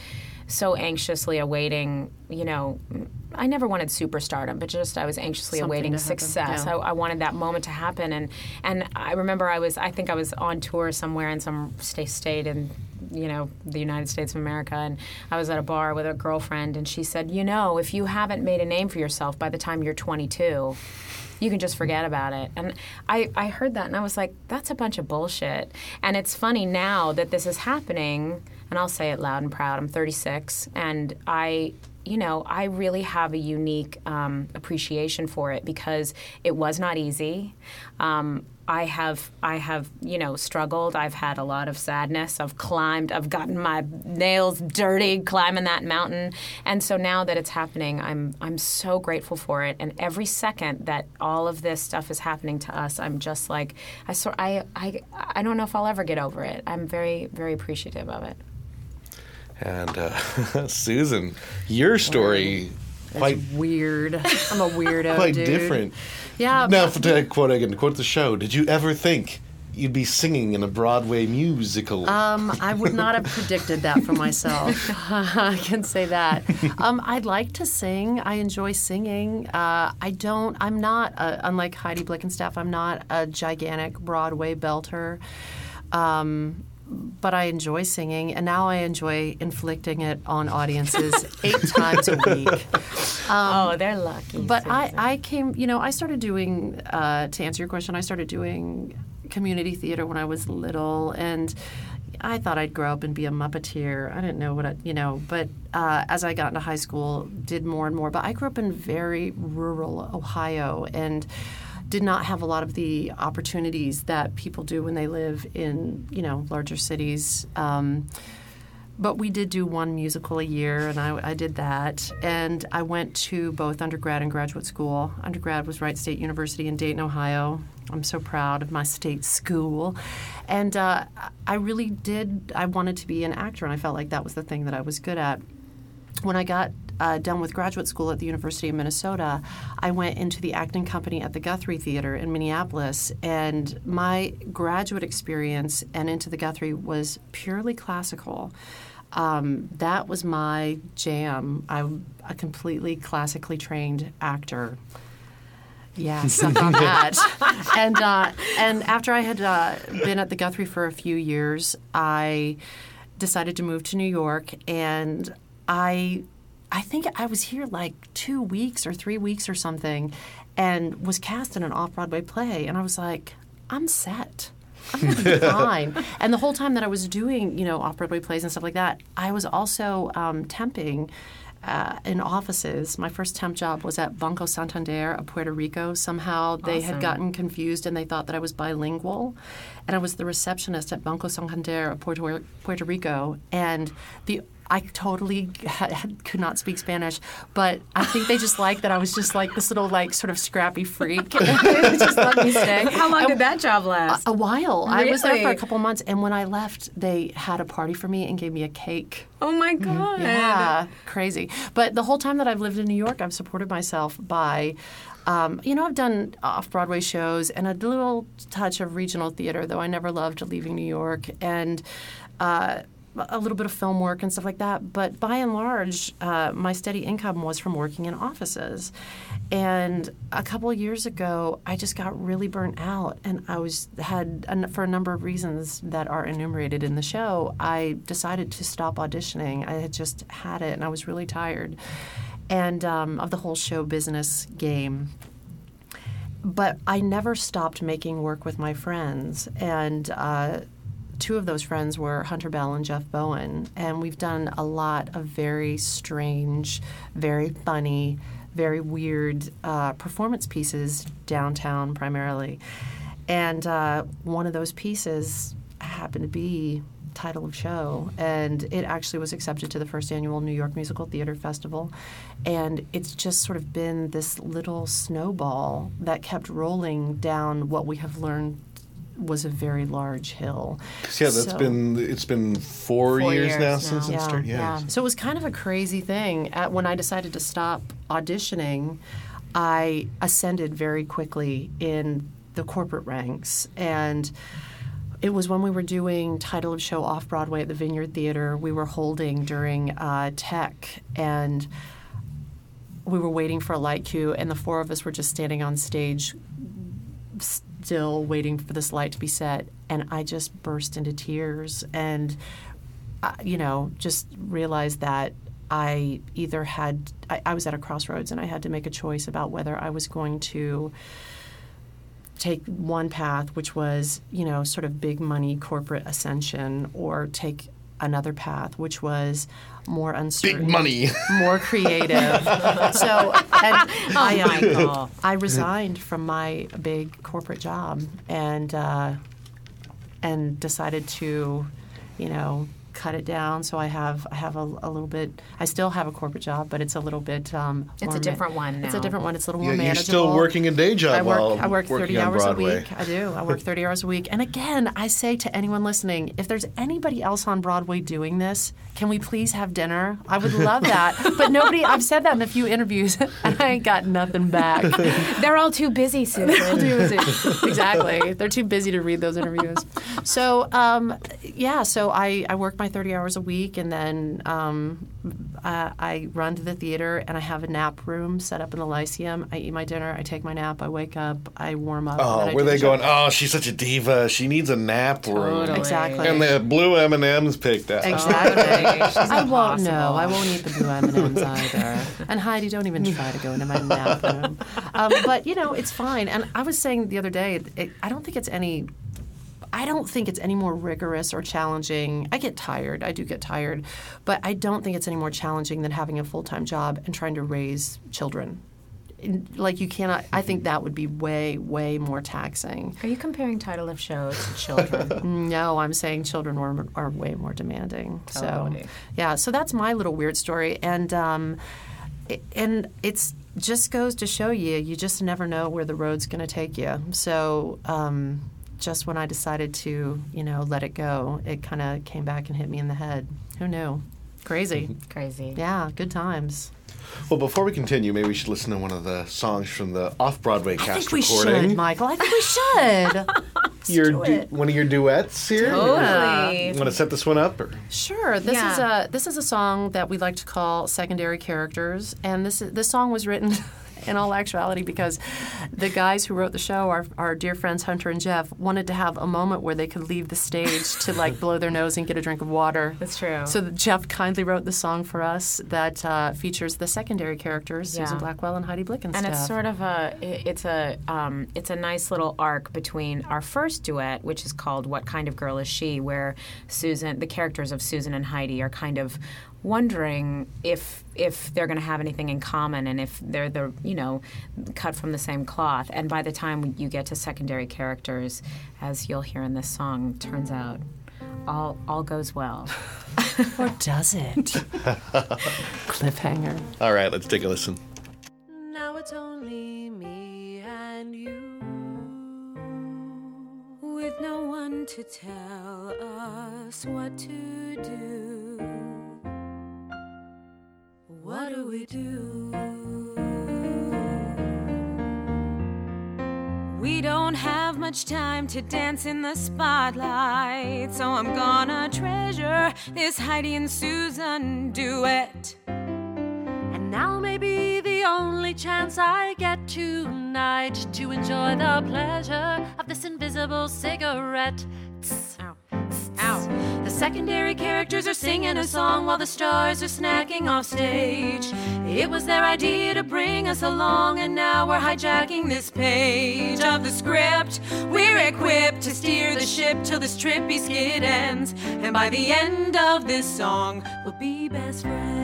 so anxiously awaiting, you know. I never wanted superstardom, but just I was anxiously Something awaiting success. Yeah. I, I wanted that moment to happen, and and I remember I was I think I was on tour somewhere in some state in you know the United States of America, and I was at a bar with a girlfriend, and she said, you know, if you haven't made a name for yourself by the time you're twenty-two, you can just forget about it. And I, I heard that, and I was like, that's a bunch of bullshit. And it's funny now that this is happening, and I'll say it loud and proud. I'm thirty-six, and I. You know, I really have a unique um, appreciation for it because it was not easy. Um, I have, I have, you know, struggled. I've had a lot of sadness. I've climbed. I've gotten my nails dirty climbing that mountain. And so now that it's happening, I'm, I'm so grateful for it. And every second that all of this stuff is happening to us, I'm just like, I, so, I, I, I don't know if I'll ever get over it. I'm very, very appreciative of it. And uh, Susan, your story That's quite weird. I'm a weirdo. Quite dude. Different. Yeah. Now, to quote again, to quote the show, did you ever think you'd be singing in a Broadway musical. Um, I would not have predicted that for myself. I can say that. Um, I'd like to sing. I enjoy singing. Uh, I don't, I'm not, a, unlike Heidi Blickenstaff, I'm not a gigantic Broadway belter. Um, but I enjoy singing, and now I enjoy inflicting it on audiences eight times a week. Um, oh, they're lucky. But I, I came, you know, I started doing, uh, to answer your question, I started doing community theater when I was little, and I thought I'd grow up and be a Muppeteer. I didn't know what I, you know, but uh, as I got into high school, did more and more. But I grew up in very rural Ohio, and did not have a lot of the opportunities that people do when they live in, you know, larger cities. Um, but we did do one musical a year, and I, I did that. And I went to both undergrad and graduate school. Undergrad was Wright State University in Dayton, Ohio. I'm so proud of my state school. And uh, I really did, I wanted to be an actor, and I felt like that was the thing that I was good at. When I got Uh, done with graduate school at the University of Minnesota, I went into the acting company at the Guthrie Theater in Minneapolis, and my graduate experience and into the Guthrie was purely classical. Um, that was my jam. I'm a completely classically trained actor. Yeah, suck on that. And, uh, and after I had uh, been at the Guthrie for a few years, I decided to move to New York, and I... I think I was here like two weeks or three weeks or something, and was cast in an off-Broadway play. And I was like, I'm set. I'm going to be fine. And the whole time that I was doing, you know, off-Broadway plays and stuff like that, I was also um, temping uh, in offices. My first temp job was at Banco Santander of Puerto Rico. Somehow they awesome. had gotten confused, and they thought that I was bilingual. And I was the receptionist at Banco Santander of Puerto, Puerto Rico. And the I totally had, could not speak Spanish, but I think they just liked that I was just like this little like sort of scrappy freak. Just let me stay. How long I, did that job last? A, a while. Really? I was there for a couple months, and when I left, they had a party for me and gave me a cake. Oh my God! Yeah, crazy. But the whole time that I've lived in New York, I've supported myself by. Um, you know, I've done off-Broadway shows and a little touch of regional theater, though I never loved leaving New York, and uh, a little bit of film work and stuff like that. But by and large, uh, my steady income was from working in offices. And a couple of years ago, I just got really burnt out. And I was had, for a number of reasons that are enumerated in the show, I decided to stop auditioning. I had just had it, and I was really tired. And um, of the whole show business game. But I never stopped making work with my friends. And uh, two of those friends were Hunter Bell and Jeff Bowen. And we've done a lot of very strange, very funny, very weird uh, performance pieces downtown primarily. And uh, one of those pieces happened to be Title of Show, and it actually was accepted to the first annual New York Musical Theater Festival, and it's just sort of been this little snowball that kept rolling down what we have learned was a very large hill. Yeah, that's so, been it's been four, four years, years now, now. since yeah, it started. Yeah. yeah, so it was kind of a crazy thing. At, when I decided to stop auditioning, I ascended very quickly in the corporate ranks, and it was when we were doing Title of Show off-Broadway at the Vineyard Theater. We were holding during uh, tech, and we were waiting for a light cue, and the four of us were just standing on stage still waiting for this light to be set, and I just burst into tears and, uh, you know, just realized that I either had I, I was at a crossroads, and I had to make a choice about whether I was going to take one path, which was, you know, sort of big money corporate ascension, or take another path, which was more uncertain. Big money. More creative. So and oh I, my God. I resigned from my big corporate job and uh, and decided to, you know, cut it down. So I have I have a, a little bit. I still have a corporate job, but it's a little bit. Um, it's more a different ma- one. Now. It's a different one. It's a little yeah, more manageable. You're still working a day job. I work. While I work thirty hours Broadway. a week. I do. I work thirty hours a week. And again, I say to anyone listening, if there's anybody else on Broadway doing this, can we please have dinner? I would love that. But nobody. I've said that in a few interviews, and I ain't got nothing back. They're all too busy, Susan. They're all too busy. Exactly. They're too busy to read those interviews. So um, yeah. So I I work my thirty hours a week, and then um, uh, I run to the theater, and I have a nap room set up in the Lyceum. I eat my dinner, I take my nap, I wake up, I warm up. Oh, and where are they going? Oh, she's such a diva. She needs a nap room. Totally. Exactly. And the blue M and M's picked out. Exactly. She's I won't. No, I won't eat the blue M and M's either. And Heidi, don't even try to go into my nap room. Um, but you know, it's fine. And I was saying the other day, it, I don't think it's any. I don't think it's any more rigorous or challenging. I get tired. I do get tired. But I don't think it's any more challenging than having a full-time job and trying to raise children. Like, you cannot – I think that would be way, way more taxing. Are you comparing Title of Show to children? No, I'm saying children are, are way more demanding. Totally. So, yeah, so that's my little weird story. And, um, it, and it's just goes to show you, you just never know where the road's going to take you. So um, – just when I decided to, you know, let it go, it kind of came back and hit me in the head. Who knew? Crazy. Crazy. Yeah, good times. Well, before we continue, maybe we should listen to one of the songs from the off-Broadway cast recording. I think recording. we should, Michael. I think we should. Let's Your do it. Du- one of your duets here? Totally. You want to set this one up? Or? Sure. This yeah. is a this is a song that we like to call Secondary Characters, and this this song was written... in all actuality, because the guys who wrote the show, our, our dear friends Hunter and Jeff, wanted to have a moment where they could leave the stage to, like, blow their nose and get a drink of water. That's true. So Jeff kindly wrote the song for us that uh, features the secondary characters, yeah. Susan Blackwell and Heidi Blickenstaff. And it's sort of a it's a um, it's a nice little arc between our first duet, which is called "What Kind of Girl Is She," where Susan, the characters of Susan and Heidi, are kind of wondering if if they're going to have anything in common and if they're the, you know, cut from the same cloth. And by the time you get to secondary characters, as you'll hear in this song, turns out all all goes well. Or does it? Cliffhanger. All right, let's take a listen. Now it's only me and you, with no one to tell us what to do. What do we do? We don't have much time to dance in the spotlight, so I'm gonna treasure this Heidi and Susan duet. And now may be the only chance I get tonight to enjoy the pleasure of this invisible cigarette. Tss. Ow. Ow. The secondary characters are singing a song while the stars are snacking off stage. It was their idea to bring us along, and now we're hijacking this page of the script. We're equipped to steer the ship till this trippy skit ends, and by the end of this song, we'll be best friends.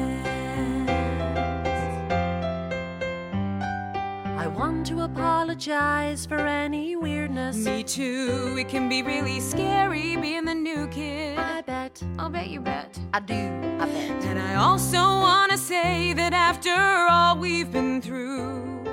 I want to apologize for any weirdness. Me too. It can be really scary being the new kid. I bet. I'll bet you bet. I do. I bet. And I also want to say that after all we've been through,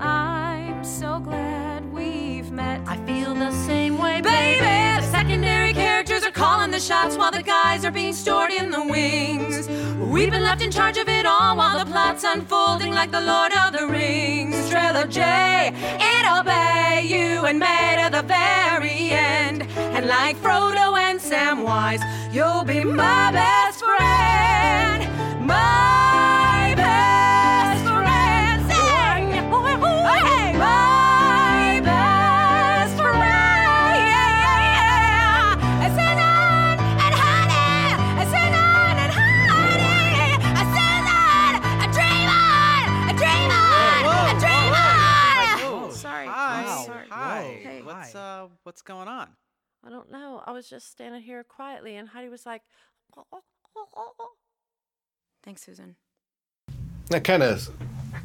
I'm so glad we've met. I feel the same way, baby. baby. The secondary characters are calling the shots while the guys are being stored in the wings. We've been left in charge of it all while the plot's unfolding like the Lord of the Rings trilogy. It'll obey you and May to the very end. And like Frodo and Samwise, you'll be my best friend. My best friend. Sing! Hey! My best friend. Yeah! I said on and honey. I said on and honey. I said on. I dream on. I dream on. I dream on. Whoa, whoa, whoa. Sorry. Hi. Wow. Sorry. Hi. Hey. What's uh? What's going on? I don't know. I was just standing here quietly, and Heidi was like, oh, oh, oh, oh, oh. Thanks, Susan. That kind of,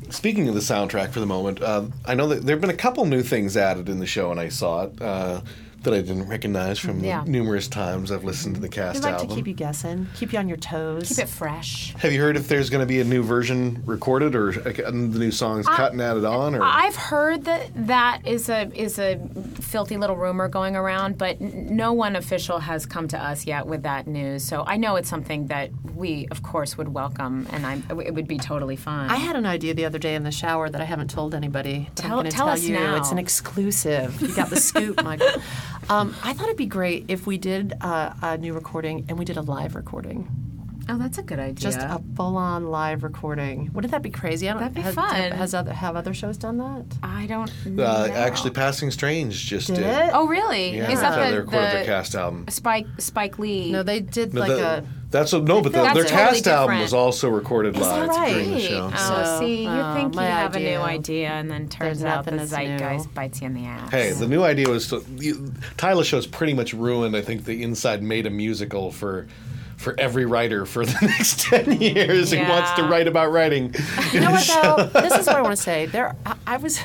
speaking of the soundtrack for the moment, uh, I know that there have been a couple new things added in the show, and I saw it. Uh, that I didn't recognize from yeah. the numerous times I've listened to the cast album. We like album. to keep you guessing, keep you on your toes. Keep it fresh. Have you heard if there's going to be a new version recorded or the new songs I, cut and added on? Or? I've heard that that is a, is a filthy little rumor going around, but no one official has come to us yet with that news. So I know it's something that we, of course, would welcome, and I'm, it would be totally fine. I had an idea the other day in the shower that I haven't told anybody. Tell, I'm tell, tell us you. now. It's an exclusive. You got the scoop, Michael. Um, I thought it'd be great if we did uh, a new recording and we did a live recording. Oh, that's a good idea. Just a full-on live recording. Wouldn't that be crazy? I don't, That'd be has, fun. Has other, have other shows done that? I don't know. Uh, actually, Passing Strange just did. did. Oh, really? Yeah. Is that uh, the, they recorded the their cast album. Spike Spike Lee. No, they did no, like the, a... That's a, no, but the, their totally cast different. album was also recorded live right? during the show. Oh, so, see, you oh, think you have idea. a new idea, and then turns There's out the zeitgeist new. bites you in the ass. Hey, the new idea was... To, you, Tyler's show's pretty much ruined, I think, the Inside Made a Musical for... for every writer for the next ten years yeah. who wants to write about writing. You know what, though? This is what I want to say. There, I, I was...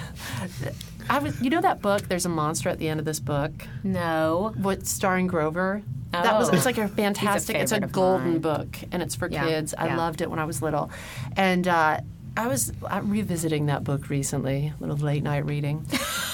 I was, you know that book, There's a Monster at the End of This Book? No. What, starring Grover? Oh. That was, it's like a fantastic, a it's a golden mine. book, and it's for yeah. kids. I yeah. loved it when I was little. And uh, I was I'm revisiting that book recently, a little late night reading.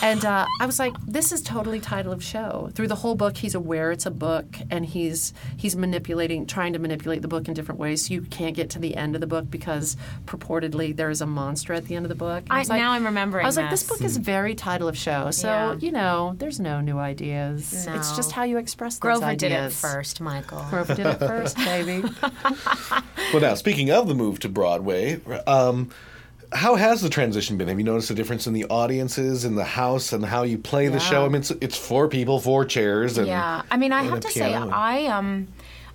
And uh, I was like, this is totally Title of Show. Through the whole book, he's aware it's a book, and he's he's manipulating, trying to manipulate the book in different ways, so you can't get to the end of the book because purportedly there is a monster at the end of the book. I, I like, now I'm remembering I was this. like, this book is very Title of Show, so, yeah. you know, there's no new ideas. No. It's just how you express those ideas. Grover did it first, Michael. Grover did it first, baby. Well, now, speaking of the move to Broadway... Um, How has the transition been? Have you noticed a difference in the audiences, in the house, and how you play yeah. the show? I mean, it's, it's four people, four chairs, and yeah. I mean, I have to say, I um,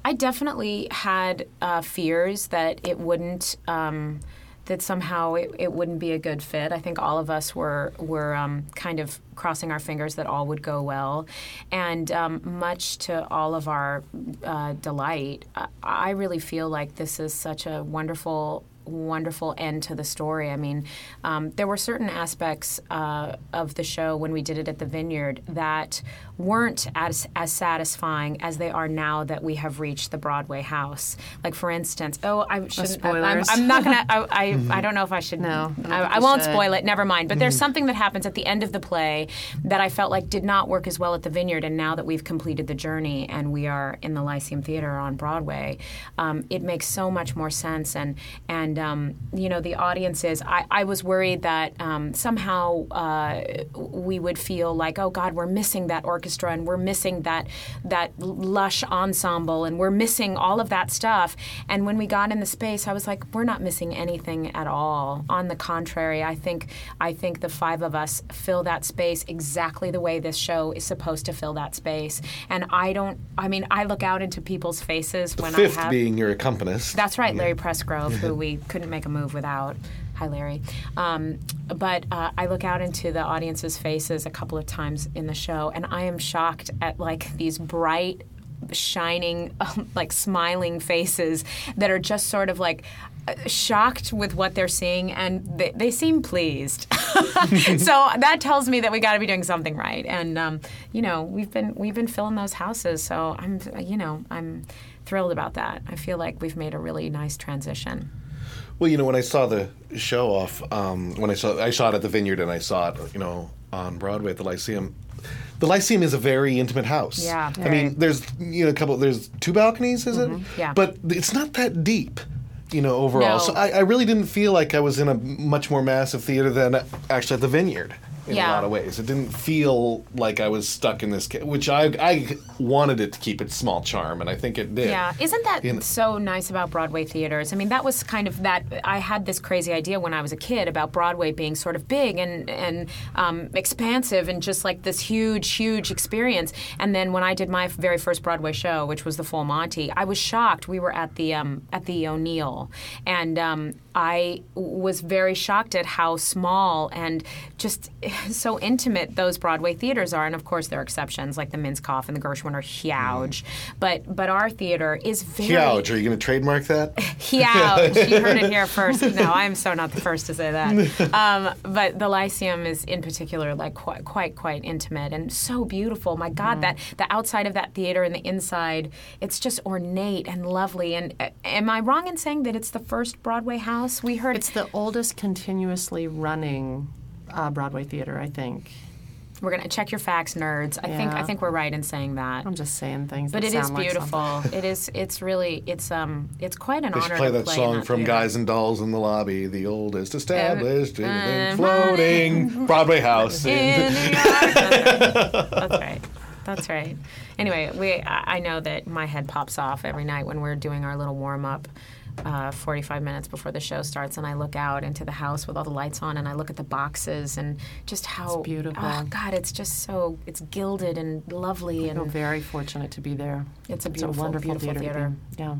I definitely had uh, fears that it wouldn't, um, that somehow it, it wouldn't be a good fit. I think all of us were were um, kind of crossing our fingers that all would go well, and um, much to all of our uh, delight, I, I really feel like this is such a wonderful. wonderful end to the story. I mean, um, there were certain aspects uh, of the show when we did it at the Vineyard that weren't as as satisfying as they are now that we have reached the Broadway house. Like, for instance, oh, I shouldn't. Oh, I, I'm, I'm not gonna. I I, mm-hmm. I don't know if I should. No, I, I won't should. spoil it. Never mind. But mm-hmm. there's something that happens at the end of the play that I felt like did not work as well at the Vineyard, and now that we've completed the journey and we are in the Lyceum Theater on Broadway, um, it makes so much more sense. And and Um, you know, the audiences, I, I was worried that um, somehow uh, we would feel like, oh, God, we're missing that orchestra and we're missing that that lush ensemble and we're missing all of that stuff. And when we got in the space, I was like, we're not missing anything at all. On the contrary, I think I think the five of us fill that space exactly the way this show is supposed to fill that space. And I don't, I mean, I look out into people's faces when I have... The fifth being your accompanist. That's right, Larry yeah. Pressgrove, who we couldn't make a move without. Hi, Larry. Um, but uh, I look out into the audience's faces a couple of times in the show, and I am shocked at, like, these bright, shining, um, like, smiling faces that are just sort of, like, shocked with what they're seeing, and they, they seem pleased. So that tells me that we got to be doing something right. And, um, you know, we've been, we've been filling those houses, so I'm, you know, I'm thrilled about that. I feel like we've made a really nice transition. Well, you know, when I saw the show off, um, when I saw I saw it at the Vineyard and I saw it, you know, on Broadway at the Lyceum. The Lyceum is a very intimate house. Yeah. Right. I mean, there's you know a couple. There's two balconies, is mm-hmm. it? Yeah. But it's not that deep, you know, overall. No. So I, I really didn't feel like I was in a much more massive theater than actually at the Vineyard. In yeah. a lot of ways, it didn't feel like I was stuck in this, ca- which I I wanted it to keep its small charm, and I think it did. Yeah, isn't that you know? so nice about Broadway theaters? I mean, that was kind of that. I had this crazy idea when I was a kid about Broadway being sort of big and and um, expansive and just like this huge, huge experience. And then when I did my very first Broadway show, which was The Full Monty, I was shocked. We were at the um, at the O'Neill, and um, I was very shocked at how small and just so intimate those Broadway theaters are. And of course, there are exceptions, like the Minskoff and the Gershwin are huge. Mm-hmm. But but our theater is very... Huge. Are you going to trademark that? Huge. You heard it here first. No, I'm so not the first to say that. Um, but the Lyceum is, in particular, like quite, quite, quite intimate and so beautiful. My God, mm-hmm. that the outside of that theater and the inside, it's just ornate and lovely. And uh, am I wrong in saying that it's the first Broadway house? We heard it's the oldest continuously running uh, Broadway theater, I think. We're gonna check your facts, nerds. I yeah. think I think we're right in saying that. I'm just saying things. But that it sound is beautiful. Like it is. It's really. It's um. It's quite an they honor. Play to that play song that from theater. Guys and Dolls in the Lobby. The oldest established uh, floating Broadway house in New York. That's right. That's right. That's right. Anyway, we. I know that my head pops off every night when we're doing our little warm up. Uh, forty-five minutes before the show starts, and I look out into the house with all the lights on, and I look at the boxes and just how it's beautiful. Oh God, it's just so it's gilded and lovely. I feel and very fortunate to be there. It's a beautiful, it's a wonderful beautiful theater. theater.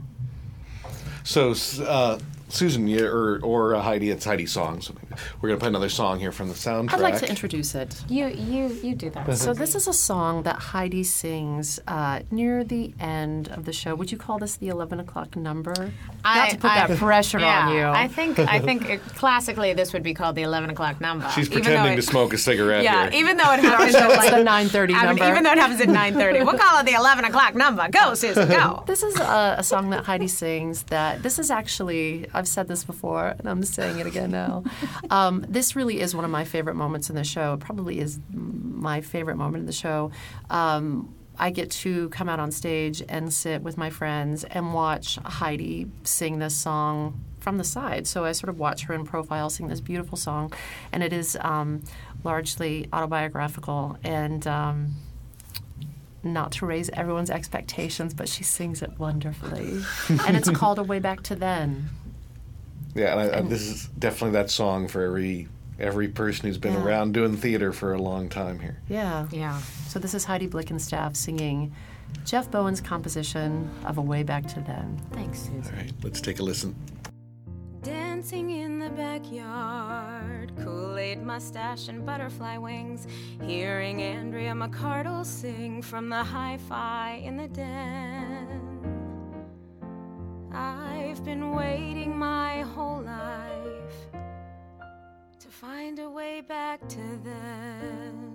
Yeah. So, uh, Susan or or uh, Heidi, it's Heidi's song. So we're gonna play another song here from the soundtrack. I'd like to introduce it. You you you do that. So this is a song that Heidi sings uh, near the end of the show. Would you call this the eleven o'clock number? I, Not to put I, that pressure yeah, on you. I think I think it, classically this would be called the eleven o'clock number. She's pretending it, to smoke a cigarette. Yeah, here. even though it happens at like the nine thirty number. Even though it happens at nine thirty, we'll call it the eleven o'clock number. Go, Susan, go. This is a, a song that Heidi sings. That this is actually. I've said this before, and I'm saying it again now. Um, this really is one of my favorite moments in the show. It probably is my favorite moment in the show. Um, I get to come out on stage and sit with my friends and watch Heidi sing this song from the side. So I sort of watch her in profile sing this beautiful song, and it is um, largely autobiographical and... Um, not to raise everyone's expectations, but she sings it wonderfully. And it's called A Way Back to Then. Yeah, and, I, and this is definitely that song for every every person who's been yeah. around doing theater for a long time here. Yeah. Yeah. So this is Heidi Blickenstaff singing Jeff Bowen's composition of A Way Back to Then. Thanks, Susan. All right, let's take a listen. Dancing in the backyard, Kool-Aid mustache and butterfly wings, hearing Andrea McCardle sing from the hi-fi in the den. I've been waiting my whole life to find a way back to then.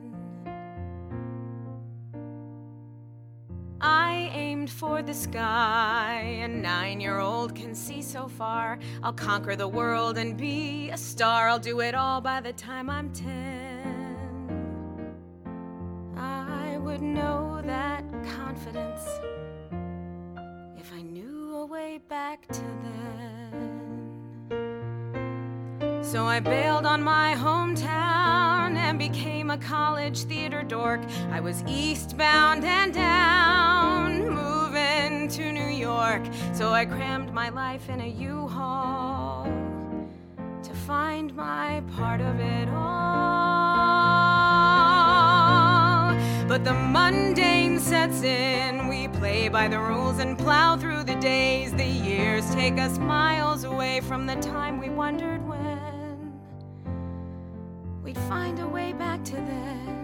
I aimed for the sky, a nine-year-old can see so far. I'll conquer the world and be a star. I'll do it all by the time I'm ten. I would know that confidence if I knew a way back to then. So I bailed on my hometown and became a college theater dork. I was eastbound and down, moving to New York. So I crammed my life in a U-Haul to find my part of it all. But the mundane sets in. We play by the rules and plow through the days. The years take us miles away from the time we wondered when we'd find a way back to then.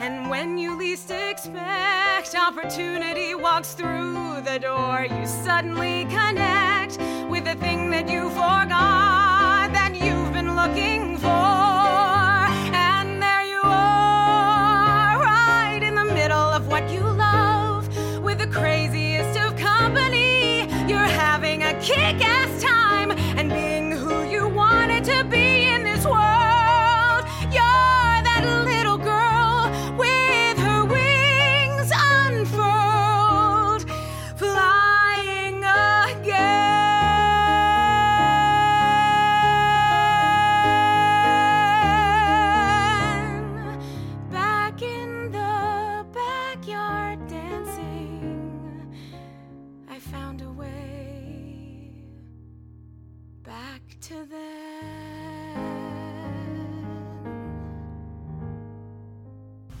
And when you least expect, opportunity walks through the door. You suddenly connect with the thing that you forgot that you've been looking for. And there you are, right in the middle of what you love, with the craziest of company. You're having a kick-ass time and being who you wanted to be.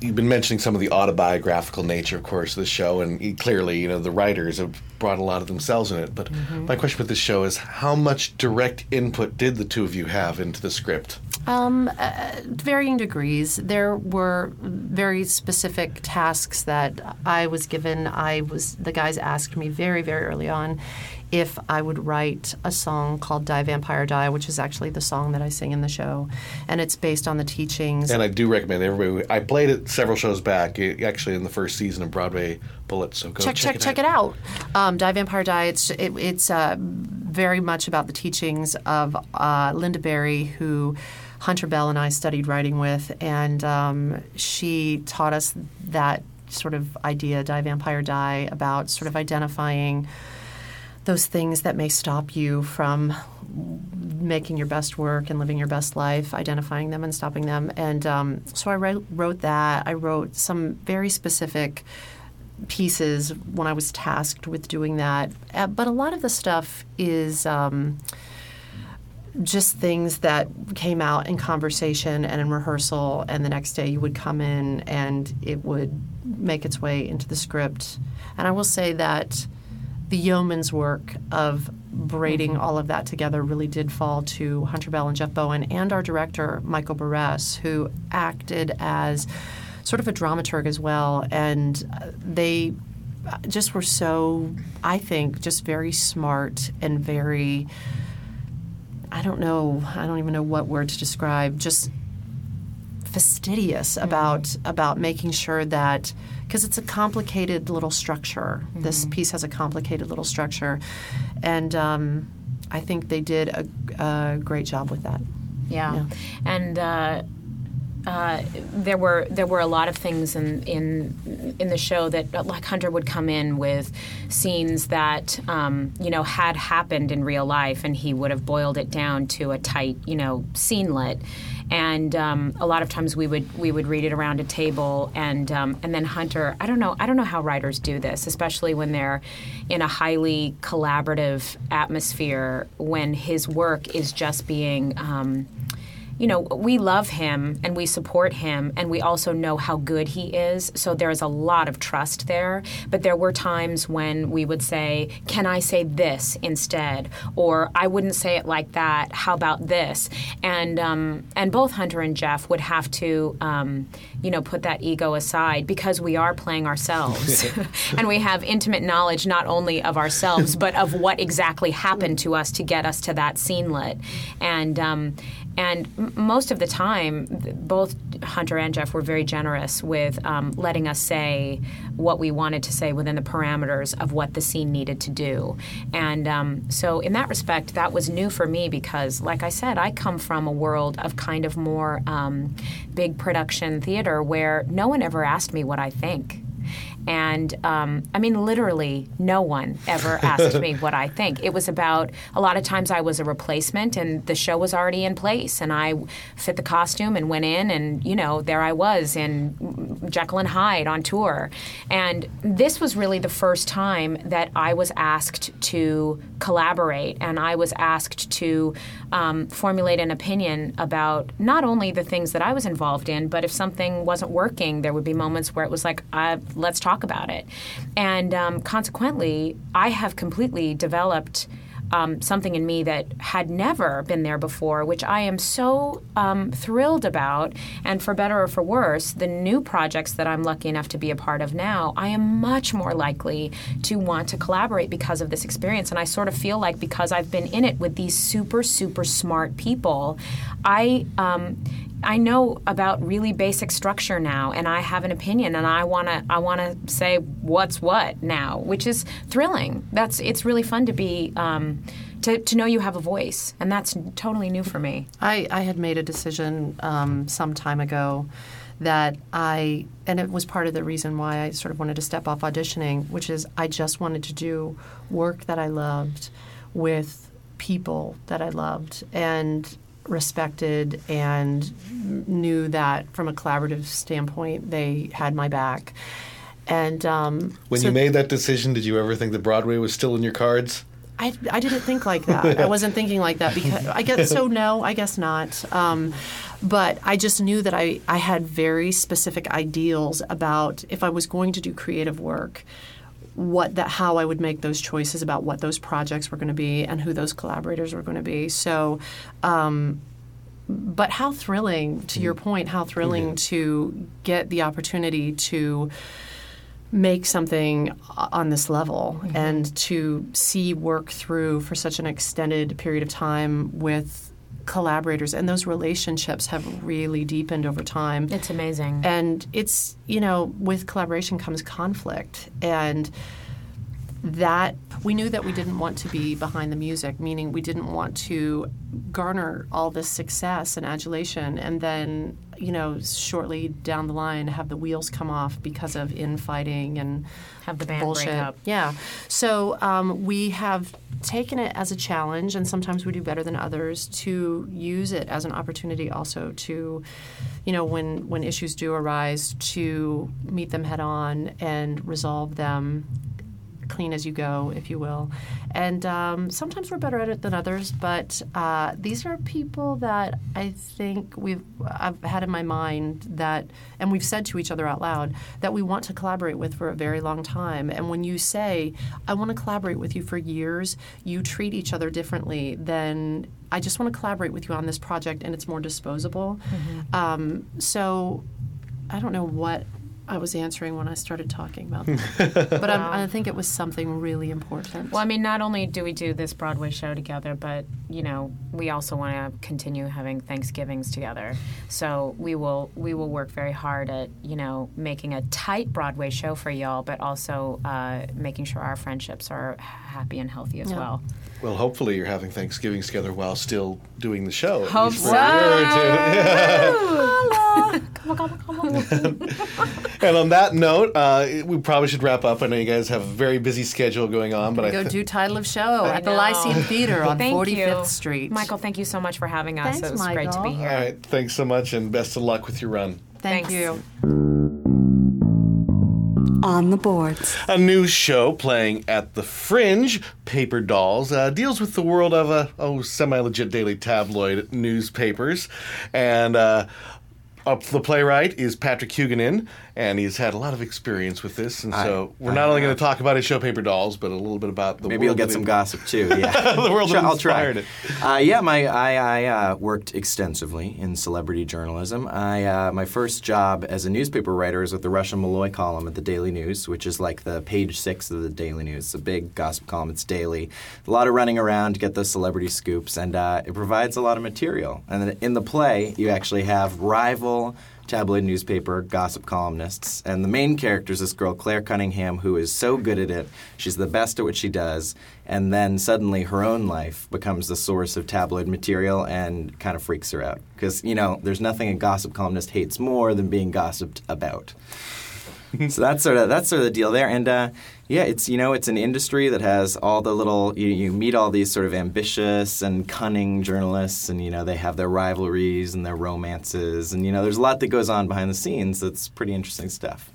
you've been mentioning some of the autobiographical nature, of course, of the show, and clearly, you know, the writers have brought a lot of themselves in it. But mm-hmm. my question with this show is, how much direct input did the two of you have into the script? Um, uh, varying degrees. There were very specific tasks that I was given. I was the guys asked me very, very early on if I would write a song called Die Vampire Die, which is actually the song that I sing in the show. And it's based on the teachings. And I do recommend everybody. I played it several shows back, actually in the first season of Broadway Bullet, so go check, check, check it out. Check it out. Um, Die Vampire Die, it's, it, it's uh, very much about the teachings of uh, Linda Berry, who Hunter Bell and I studied writing with. And um, she taught us that sort of idea, Die Vampire Die, about sort of identifying those things that may stop you from making your best work and living your best life, identifying them and stopping them. And um, so I re- wrote that. I wrote some very specific pieces when I was tasked with doing that. Uh, but a lot of the stuff is um, just things that came out in conversation and in rehearsal, and the next day you would come in and it would make its way into the script. And I will say that the yeoman's work of braiding all of that together really did fall to Hunter Bell and Jeff Bowen and our director, Michael Barres, who acted as sort of a dramaturg as well. And they just were so, I think, just very smart and very, I don't know, I don't even know what word to describe, just fastidious about mm-hmm. about making sure that, because it's a complicated little structure. Mm-hmm. This piece has a complicated little structure, and um, I think they did a, a great job with that. Yeah, yeah. and uh, uh, there were there were a lot of things in in in the show that, like, Hunter would come in with scenes that um, you know had happened in real life, and he would have boiled it down to a tight you know scenelet. And um, a lot of times we would we would read it around a table, and um, and then Hunter, I don't know I don't know how writers do this, especially when they're in a highly collaborative atmosphere, when his work is just being, um, you know, we love him and we support him, and we also know how good he is, so there is a lot of trust there. But there were times when we would say, can I say this instead? Or I wouldn't say it like that. How about this? And um, and both Hunter and Jeff would have to, um, you know, put that ego aside, because we are playing ourselves. And we have intimate knowledge not only of ourselves, but of what exactly happened to us to get us to that scenelet. And um, And most of the time, both Hunter and Jeff were very generous with um, letting us say what we wanted to say within the parameters of what the scene needed to do. And um, so in that respect, that was new for me, because, like I said, I come from a world of kind of more um, big production theater where no one ever asked me what I think. And, um, I mean, literally no one ever asked me what I think. It was about, a lot of times I was a replacement, and the show was already in place, and I fit the costume and went in, and, you know, there I was in Jekyll and Hyde on tour. And this was really the first time that I was asked to collaborate, and I was asked to um, formulate an opinion about not only the things that I was involved in, but if something wasn't working, there would be moments where it was like, I, let's talk Talk about it. And um, consequently, I have completely developed um, something in me that had never been there before, which I am so um, thrilled about. And for better or for worse, the new projects that I'm lucky enough to be a part of now, I am much more likely to want to collaborate because of this experience. And I sort of feel like, because I've been in it with these super, super smart people, I um, I know about really basic structure now, and I have an opinion, and I wanna I wanna say what's what now, which is thrilling. That's it's really fun to be um, to to know you have a voice, and that's totally new for me. I, I had made a decision um, some time ago that I and it was part of the reason why I sort of wanted to step off auditioning, which is I just wanted to do work that I loved with people that I loved and respected, and knew that from a collaborative standpoint they had my back. And um, when so you made that decision, did you ever think that Broadway was still in your cards? I, I didn't think like that. I wasn't thinking like that because I guess so. No, I guess not. Um, but I just knew that I, I had very specific ideals about if I was going to do creative work, what that how I would make those choices about what those projects were going to be and who those collaborators were going to be. So, um, but how thrilling, to mm. your point, how thrilling mm-hmm. to get the opportunity to make something on this level mm-hmm. and to see work through for such an extended period of time with collaborators. And those relationships have really deepened over time. It's amazing. And it's, you know, with collaboration comes conflict. And that we knew that we didn't want to be behind the music, meaning we didn't want to garner all this success and adulation and then, you know, shortly down the line have the wheels come off because of infighting and have the band bullshit. Break up. Yeah. So um, we have taken it as a challenge, and sometimes we do better than others, to use it as an opportunity also to, you know, when, when issues do arise, to meet them head on and resolve them clean as you go, if you will. And um, sometimes we're better at it than others, but uh, these are people that I think we've I've had in my mind that, and we've said to each other out loud, that we want to collaborate with for a very long time. And when you say, I want to collaborate with you for years, you treat each other differently than I just want to collaborate with you on this project and it's more disposable. Mm-hmm. Um, so I don't know what I was answering when I started talking about that. But wow. I, I think it was something really important. Well, I mean, not only do we do this Broadway show together, but, you know, we also want to continue having Thanksgivings together. So we will we will work very hard at, you know, making a tight Broadway show for y'all, but also uh, making sure our friendships are happy and healthy as yeah. well. Well, hopefully you're having Thanksgivings together while still doing the show. Hope so. Come on, come on, come on. And on that note, uh, we probably should wrap up. I know you guys have a very busy schedule going on, but I go th- do Title of Show at the Lyceum Theater on forty-fifth Street. Michael, thank you so much for having us. Thanks, it was Michael. Great to be here. All right, thanks so much, and best of luck with your run. Thank thanks. You. On the boards. A new show playing at the Fringe, Paper Dolls, uh, deals with the world of uh, oh, semi-legit daily tabloid newspapers. And uh, up the playwright is Patrick Huguenin, and he's had a lot of experience with this. And I, so we're I not only going to talk about his show, Paper Dolls, but a little bit about the Maybe world. Maybe you'll get some in- gossip, too. Yeah, the world that inspired it. Uh, yeah, my, I, I uh, worked extensively in celebrity journalism. I uh, my first job as a newspaper writer is with the Russian Malloy column at the Daily News, which is like the page six of the Daily News. It's a big gossip column. It's daily. A lot of running around to get those celebrity scoops, and uh, it provides a lot of material. And then in the play, you actually have rival tabloid newspaper gossip columnists, and the main character is this girl Claire Cunningham, who is so good at it, she's the best at what she does, and then suddenly her own life becomes the source of tabloid material and kind of freaks her out, because, you know, there's nothing a gossip columnist hates more than being gossiped about. So that's sort of that's sort of the deal there. And uh, yeah, it's, you know, it's an industry that has all the little you, you meet all these sort of ambitious and cunning journalists, and, you know, they have their rivalries and their romances, and, you know, there's a lot that goes on behind the scenes that's pretty interesting stuff.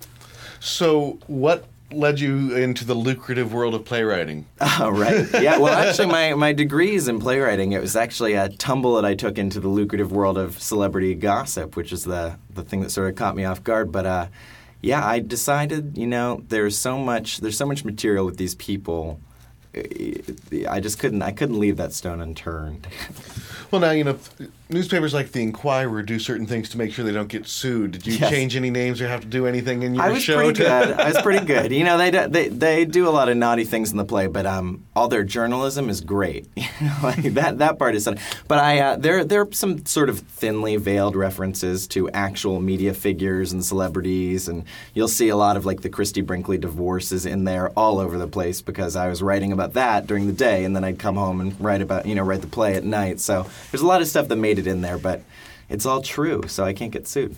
So what led you into the lucrative world of playwriting? Oh, right. Yeah, well, actually, my, my degree is in playwriting. It was actually a tumble that I took into the lucrative world of celebrity gossip, which is the, the thing that sort of caught me off guard. But uh yeah, I decided, you know, there's so much there's so much material with these people. I just couldn't I couldn't leave that stone unturned. Well, now, you know, newspapers like the Inquirer do certain things to make sure they don't get sued. Did you yes. change any names or have to do anything in your I was show? Pretty good. I was pretty good. You know, they do, they they do a lot of naughty things in the play, but um, all their journalism is great. You know, like that that part is fun. But I uh, there there are some sort of thinly veiled references to actual media figures and celebrities, and you'll see a lot of like the Christie Brinkley divorces in there all over the place, because I was writing about that during the day, and then I'd come home and write about you know write the play at night. So there's a lot of stuff that made it in there, but it's all true, so I can't get sued.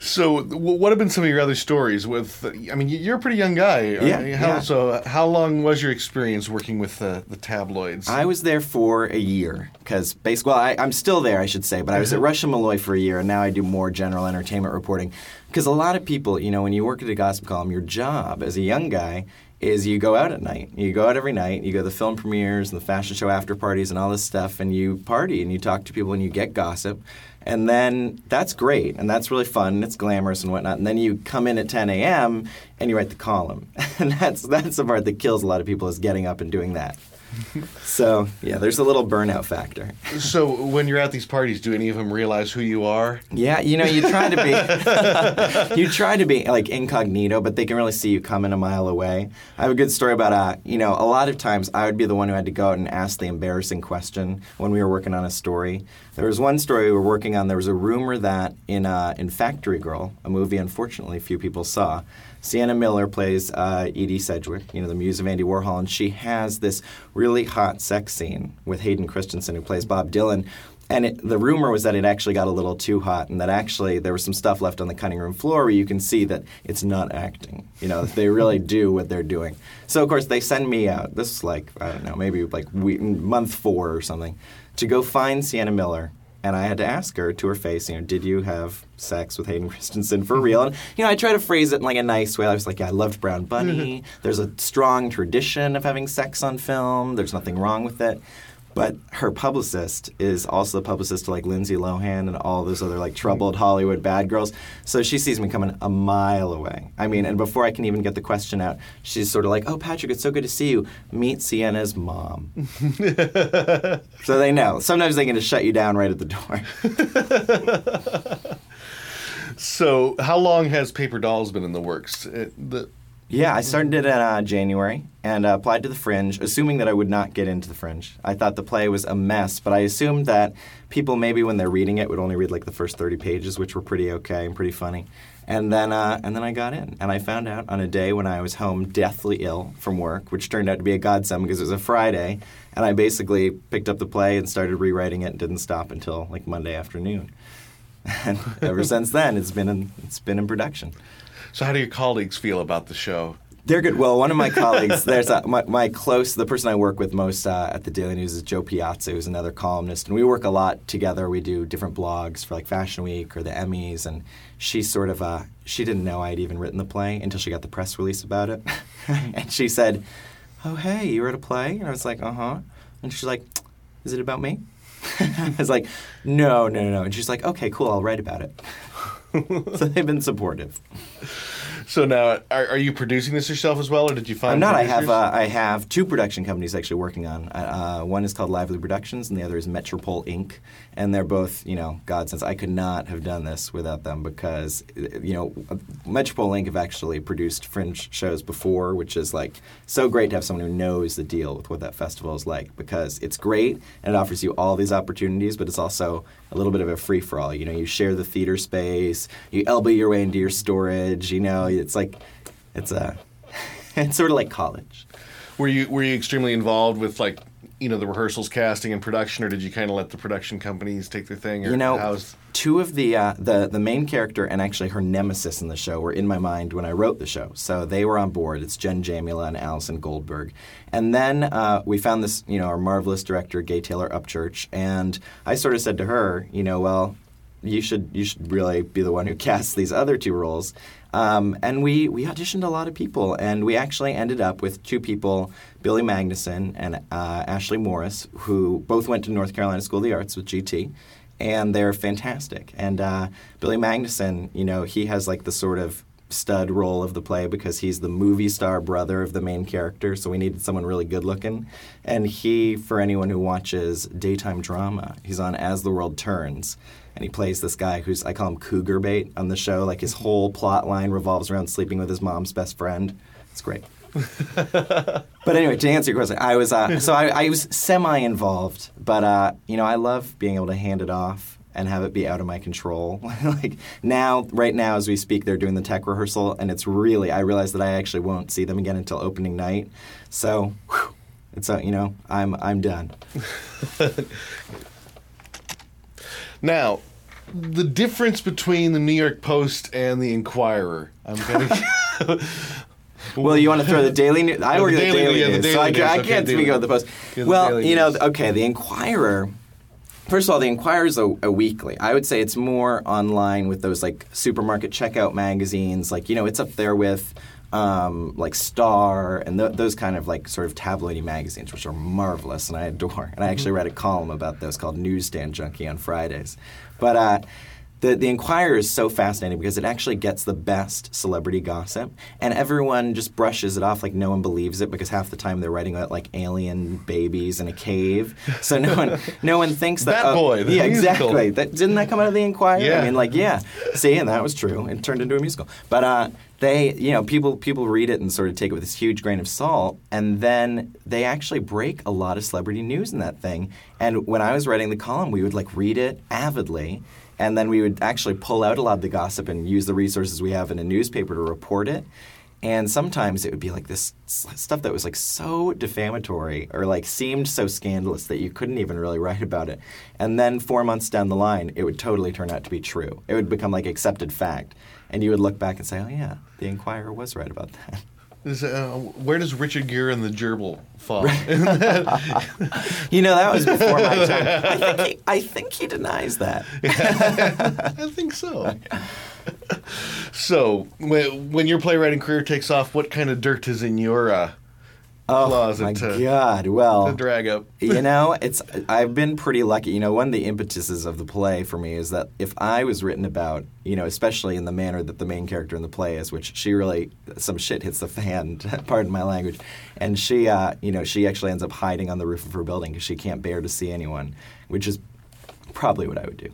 So what have been some of your other stories with, I mean, you're a pretty young guy. Right? Yeah, how, yeah. So how long was your experience working with the, the tabloids? I was there for a year, because basically, well, I, I'm still there, I should say, but I was at Russian Malloy for a year, and now I do more general entertainment reporting. Because a lot of people, you know, when you work at a gossip column, your job as a young guy is you go out at night. You go out every night. You go to the film premieres and the fashion show after parties and all this stuff, and you party and you talk to people and you get gossip. And then that's great, and that's really fun, and it's glamorous and whatnot. And then you come in at ten a.m. and you write the column. And that's that's the part that kills a lot of people, is getting up and doing that. So, yeah, there's a little burnout factor. So when you're at these parties, do any of them realize who you are? Yeah, you know, you try to be, you try to be like incognito, but they can really see you coming a mile away. I have a good story about, uh, you know, a lot of times I would be the one who had to go out and ask the embarrassing question when we were working on a story. There was one story we were working on. There was a rumor that in uh, in Factory Girl, a movie unfortunately few people saw, Sienna Miller plays uh, Edie Sedgwick, you know, the muse of Andy Warhol, and she has this really hot sex scene with Hayden Christensen, who plays Bob Dylan. And it, the rumor was that it actually got a little too hot, and that actually there was some stuff left on the cutting room floor where you can see that it's not acting. You know, they really do what they're doing. So, of course, they send me out. This is like, I don't know, maybe like we, month four or something, to go find Sienna Miller. And I had to ask her to her face, you know, did you have sex with Hayden Christensen for real? And, you know, I tried to phrase it in like a nice way. I was like, yeah, I loved Brown Bunny. There's a strong tradition of having sex on film. There's nothing wrong with it. But her publicist is also the publicist to like Lindsay Lohan and all those other like troubled Hollywood bad girls. So she sees me coming a mile away. I mean, and before I can even get the question out, she's sort of like, oh, Patrick, it's so good to see you. Meet Sienna's mom. So they know. Sometimes they can just shut you down right at the door. So how long has Paper Dolls been in the works? It, the- Yeah, I started it in uh, January and uh, applied to the Fringe, assuming that I would not get into the Fringe. I thought the play was a mess, but I assumed that people maybe when they're reading it would only read like the first thirty pages, which were pretty okay and pretty funny. And then uh, and then I got in, and I found out on a day when I was home deathly ill from work, which turned out to be a godsend because it was a Friday, and I basically picked up the play and started rewriting it and didn't stop until like Monday afternoon. And ever since then, it's been in, it's been in production. So how do your colleagues feel about the show? They're good. Well, one of my colleagues, there's a, my, my close, the person I work with most uh, at the Daily News is Joe Piazza, who's another columnist. And we work a lot together. We do different blogs for like Fashion Week or the Emmys. And she sort of, uh, she didn't know I had even written the play until she got the press release about it. And she said, oh, hey, you wrote a play? And I was like, uh-huh. And she's like, is it about me? I was like, no, no, no. And she's like, okay, cool, I'll write about it. So they've been supportive. So now, are, are you producing this yourself as well, or did you find? I'm not. Producers? I have. Uh, I have two production companies actually working on. Uh, one is called Lively Productions, and the other is Metropole Incorporated. And they're both, you know, godsends. I could not have done this without them because, you know, Metropole Incorporated have actually produced Fringe shows before, which is like so great to have someone who knows the deal with what that festival is like, because it's great and it offers you all these opportunities, but it's also a little bit of a free for all. You know, you share the theater space, you elbow your way into your storage. You know, it's like, it's a, it's sort of like college. Were you were you extremely involved with like, you know, the rehearsals, casting, and production, or did you kind of let the production companies take their thing? Or you know, how's... two of the, uh, the the main character and actually her nemesis in the show were in my mind when I wrote the show, so they were on board. It's Jen Jamula and Allison Goldberg. And then uh, we found this, you know, our marvelous director, Gay Taylor Upchurch, and I sort of said to her, you know, well, you should you should really be the one who casts these other two roles. Um, and we, we auditioned a lot of people, and we actually ended up with two people, Billy Magnuson and uh, Ashley Morris, who both went to North Carolina School of the Arts with G T, and they're fantastic. And uh, Billy Magnuson, you know, he has like the sort of stud role of the play because he's the movie star brother of the main character, so we needed someone really good looking. And he, for anyone who watches daytime drama, he's on As the World Turns. And he plays this guy who's, I call him cougar bait on the show. Like, his whole plot line revolves around sleeping with his mom's best friend. It's great. But anyway, to answer your question, I was, uh, so I, I was semi-involved. But, uh, you know, I love being able to hand it off and have it be out of my control. Like, now, right now, as we speak, they're doing the tech rehearsal. And it's really, I realize that I actually won't see them again until opening night. So, whew, it's, uh, you know, I'm I'm done. Now, the difference between the New York Post and the Inquirer. I'm gonna. Well, you want to throw the Daily News? I work at the Daily News, so I can't speak about the Post. Well, you know, okay, the Inquirer. First of all, the Inquirer is a, a weekly. I would say it's more online with those like supermarket checkout magazines. Like, you know, it's up there with um, like Star and th- those kind of like sort of tabloidy magazines, which are marvelous and I adore. And I actually read a column about those called Newsstand Junkie on Fridays. But uh, the the Enquirer is so fascinating because it actually gets the best celebrity gossip, and everyone just brushes it off like no one believes it because half the time they're writing about like alien babies in a cave, so no one no one thinks that. Bat Boy, oh, the yeah, musical. Exactly. That, didn't that come out of the Enquirer? Yeah. I mean, like yeah, see, and that was true. It turned into a musical, but. Uh, They, you know, people people read it and sort of take it with this huge grain of salt, and then they actually break a lot of celebrity news in that thing. And when I was writing the column, we would like read it avidly, and then we would actually pull out a lot of the gossip and use the resources we have in a newspaper to report it. And sometimes it would be like this stuff that was like so defamatory or like seemed so scandalous that you couldn't even really write about it. And then four months down the line, it would totally turn out to be true. It would become like accepted fact. And you would look back and say, oh, yeah, the Enquirer was right about that. Uh, where does Richard Gere and the gerbil fall? You know, that was before my time. I think he, I think he denies that. Yeah, I think so. So when, when your playwriting career takes off, what kind of dirt is in your uh, oh, closet my to, God. Well, to drag up? You know, it's I've been pretty lucky. You know, one of the impetuses of the play for me is that if I was written about, you know, especially in the manner that the main character in the play is, which she really, some shit hits the fan, pardon my language, and she, uh, you know, she actually ends up hiding on the roof of her building because she can't bear to see anyone, which is probably what I would do.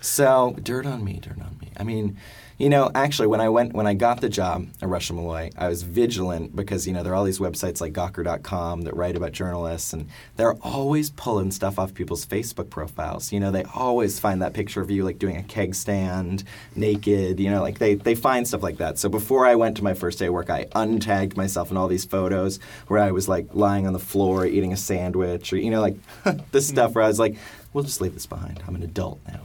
So dirt on me, dirt on me. I mean, you know, actually, when I went, when I got the job at Rush and Malloy, I was vigilant because, you know, there are all these websites like Gawker dot com that write about journalists, and they're always pulling stuff off people's Facebook profiles. You know, they always find that picture of you, like, doing a keg stand, naked, you know, like, they, they find stuff like that. So before I went to my first day of work, I untagged myself in all these photos where I was, like, lying on the floor eating a sandwich or, you know, like, this stuff where I was like, we'll just leave this behind. I'm an adult now.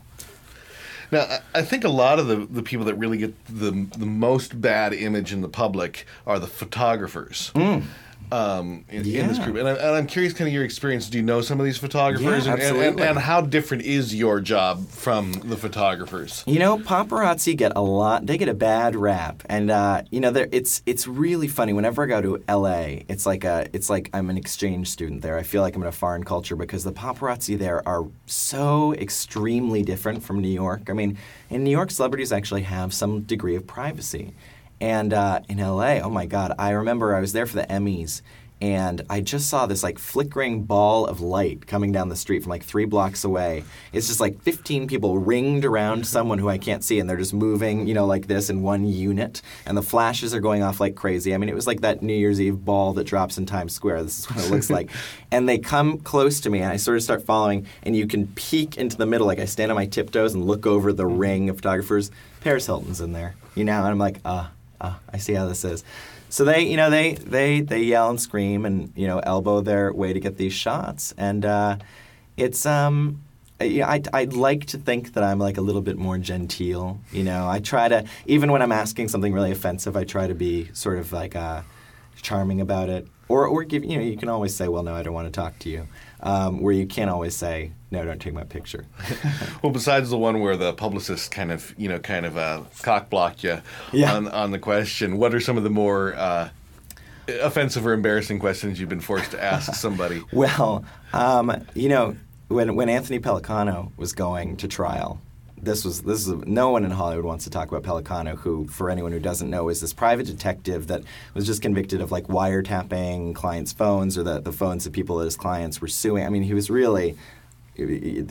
Now, I think a lot of the, the people that really get the the most bad image in the public are the photographers mm. um, in, yeah. in this group. And, I, and I'm curious kind of your experience. Do you know some of these photographers? Yeah, and, absolutely. And, and, and how different is your job from the photographers? You know, paparazzi get a lot. They get a bad rap. And, uh, you know, it's it's really funny. Whenever I go to L A, it's like, a, it's like I'm an exchange student there. I feel like I'm in a foreign culture because the paparazzi there are so extremely different from New York. I mean, in New York, celebrities actually have some degree of privacy. And uh, in L A, oh my God, I remember I was there for the Emmys, and I just saw this like flickering ball of light coming down the street from like three blocks away. It's just like fifteen people ringed around someone who I can't see, and they're just moving, you know, like this in one unit. And the flashes are going off like crazy. I mean, it was like that New Year's Eve ball that drops in Times Square. This is what it looks like. And they come close to me, and I sort of start following, and you can peek into the middle. Like I stand on my tiptoes and look over the ring of photographers. Paris Hilton's in there, you know, and I'm like, ah, uh, ah, uh, I see how this is. So they, you know, they, they, they yell and scream and, you know, elbow their way to get these shots. And uh, it's, um, you know, I, I'd like to think that I'm like a little bit more genteel. You know, I try to, even when I'm asking something really offensive, I try to be sort of like uh, charming about it. Or, or give, you know, you can always say, well, no, I don't want to talk to you. Um, where you can't always say, no, don't take my picture. Well, besides the one where the publicist kind of, you know, kind of uh, cock-blocked you yeah. on, on the question, what are some of the more uh, offensive or embarrassing questions you've been forced to ask somebody? Well, um, you know, when when Anthony Pellicano was going to trial, This was this is no one in Hollywood wants to talk about Pellicano, who, for anyone who doesn't know, is this private detective that was just convicted of like wiretapping clients' phones or the, the phones of people that his clients were suing. I mean, he was really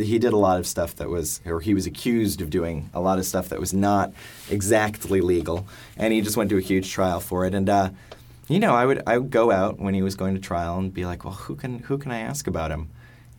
he did a lot of stuff that was, or he was accused of doing a lot of stuff that was not exactly legal, and he just went to a huge trial for it. And uh, you know, I would I would go out when he was going to trial and be like, well, who can who can I ask about him?